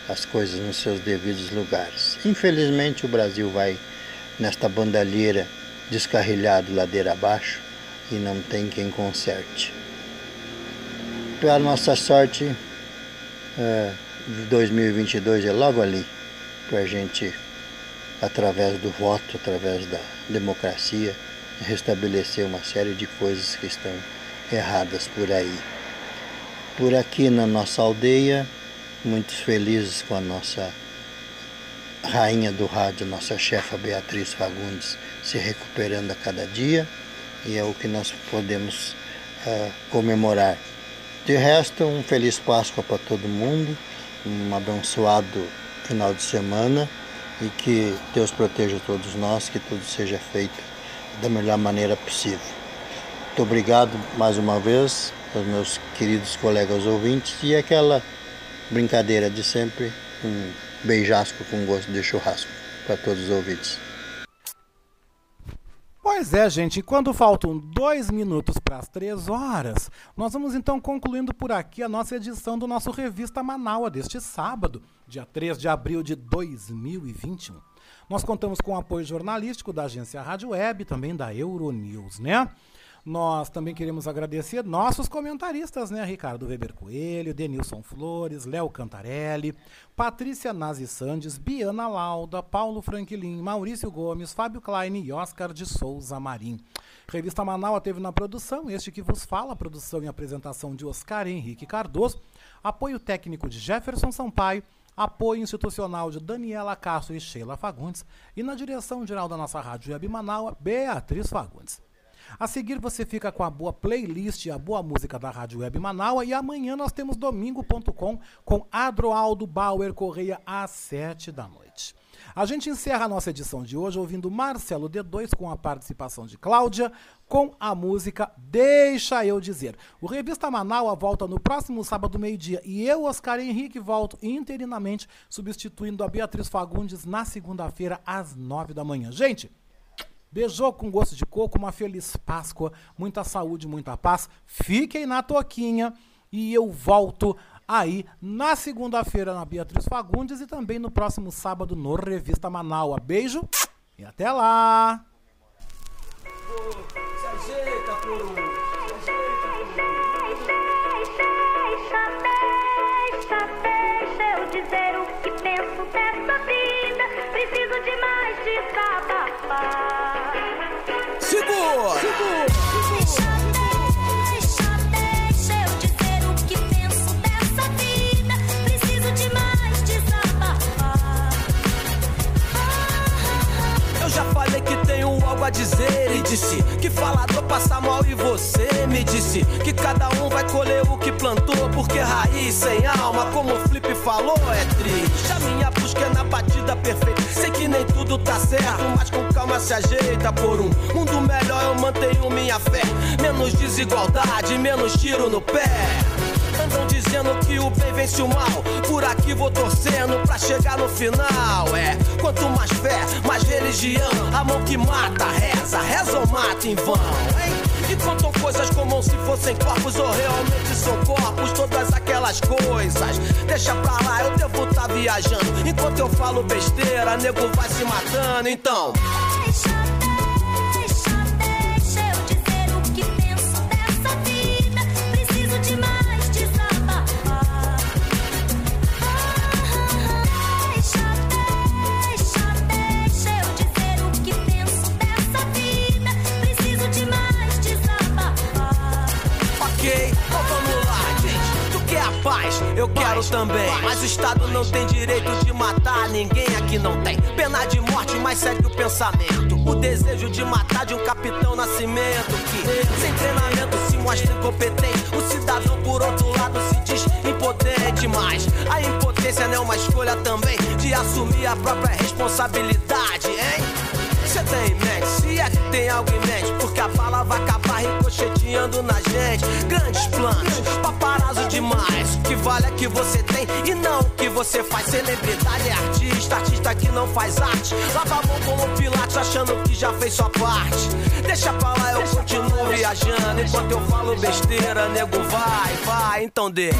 as coisas nos seus devidos lugares. Infelizmente, o Brasil vai nesta bandalheira, descarrilhado ladeira abaixo, e não tem quem conserte. Para nossa sorte, 2022 é logo ali, para a gente, através do voto, através da democracia, restabelecer uma série de coisas que estão erradas por aí. Por aqui na nossa aldeia, muito felizes com a nossa rainha do rádio, nossa chefa Beatriz Fagundes, se recuperando a cada dia, e é o que nós podemos comemorar. De resto, um feliz Páscoa para todo mundo, um abençoado final de semana, e que Deus proteja todos nós, que tudo seja feito da melhor maneira possível. Muito obrigado mais uma vez aos meus queridos colegas ouvintes, e aquela brincadeira de sempre, um beijasco com gosto de churrasco para todos os ouvintes. Pois é, gente, quando faltam 2 minutos para as 3 horas, nós vamos então concluindo por aqui a nossa edição do nosso Revista Manaua deste sábado, dia 3 de abril de 2021. Nós contamos com o apoio jornalístico da agência Rádio Web, também da Euronews, né? Nós também queremos agradecer nossos comentaristas, né? Ricardo Weber Coelho, Denilson Flores, Léo Cantarelli, Patrícia Nazi Sandes, Biana Lauda, Paulo Franquilin, Maurício Gomes, Fábio Klein e Oscar de Souza Marim. Revista Manaus teve na produção, este que vos fala, a produção e apresentação de Oscar Henrique Cardoso, apoio técnico de Jefferson Sampaio, apoio institucional de Daniela Castro e Sheila Fagundes e na direção geral da nossa Rádio Web Manauá, Beatriz Fagundes. A seguir você fica com a boa playlist e a boa música da Rádio Web Manauá e amanhã nós temos domingo.com com Adroaldo Bauer Correia às 7 da noite. A gente encerra a nossa edição de hoje ouvindo Marcelo D2 com a participação de Cláudia com a música Deixa Eu Dizer. O Revista Manauá volta no próximo sábado, meio-dia, e eu, Oscar Henrique, volto interinamente substituindo a Beatriz Fagundes na segunda-feira às 9 da manhã. Gente, beijou com gosto de coco, uma feliz Páscoa, muita saúde, muita paz. Fiquem na toquinha e eu volto aí na segunda-feira na Beatriz Fagundes e também no próximo sábado no Revista Manauá. Beijo e até lá! Deixa eu dizer o que penso dessa vida. Preciso de mais desabafar. Segura! Deixa eu dizer o que penso dessa vida. Preciso de mais desabafar. Eu já falei que tenho algo a dizer e disse que falador passa mal e você me disse que cada um vai colher o que plantou, porque raiz sem alma, como o Flip falou, é triste. A minha busca é na batida perfeita, sei que nem tudo tá certo, mas com calma se ajeita. Por um mundo melhor eu mantenho minha fé, menos desigualdade, menos tiro no pé. Andam dizendo que o bem vence o mal, por aqui vou torcendo pra chegar no final. É, quanto mais fé, mais religião, a mão que mata, reza ou mata em vão, hein? E contam coisas como se fossem corpos ou realmente são corpos, todas aquelas coisas. Deixa pra lá, eu devo tá viajando, enquanto eu falo besteira, nego vai se matando, então deixa eu dizer o que penso dessa vida. Preciso de mais. Paz, eu quero também, mas o Estado não tem direito de matar ninguém, aqui não tem pena de morte, mas segue o pensamento, o desejo de matar de um capitão Nascimento, que sem treinamento se mostra incompetente, o cidadão por outro lado se diz impotente, mas a impotência não é uma escolha também, de assumir a própria responsabilidade, hein? Cê tem em mente, se é que tem algo em mente, porque a bala vai acabar ricocheteando na gente. Grandes planos, paparazzo demais, o que vale é que você tem e não o que você faz. Celebridade é artista, artista que não faz arte, lava a mão como Pilates achando que já fez sua parte. Deixa pra lá, eu continuo viajando, enquanto eu falo besteira, nego vai, então deixa.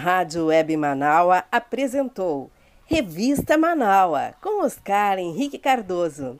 Rádio Web Manauá apresentou Revista Manauá, com Oscar Henrique Cardoso.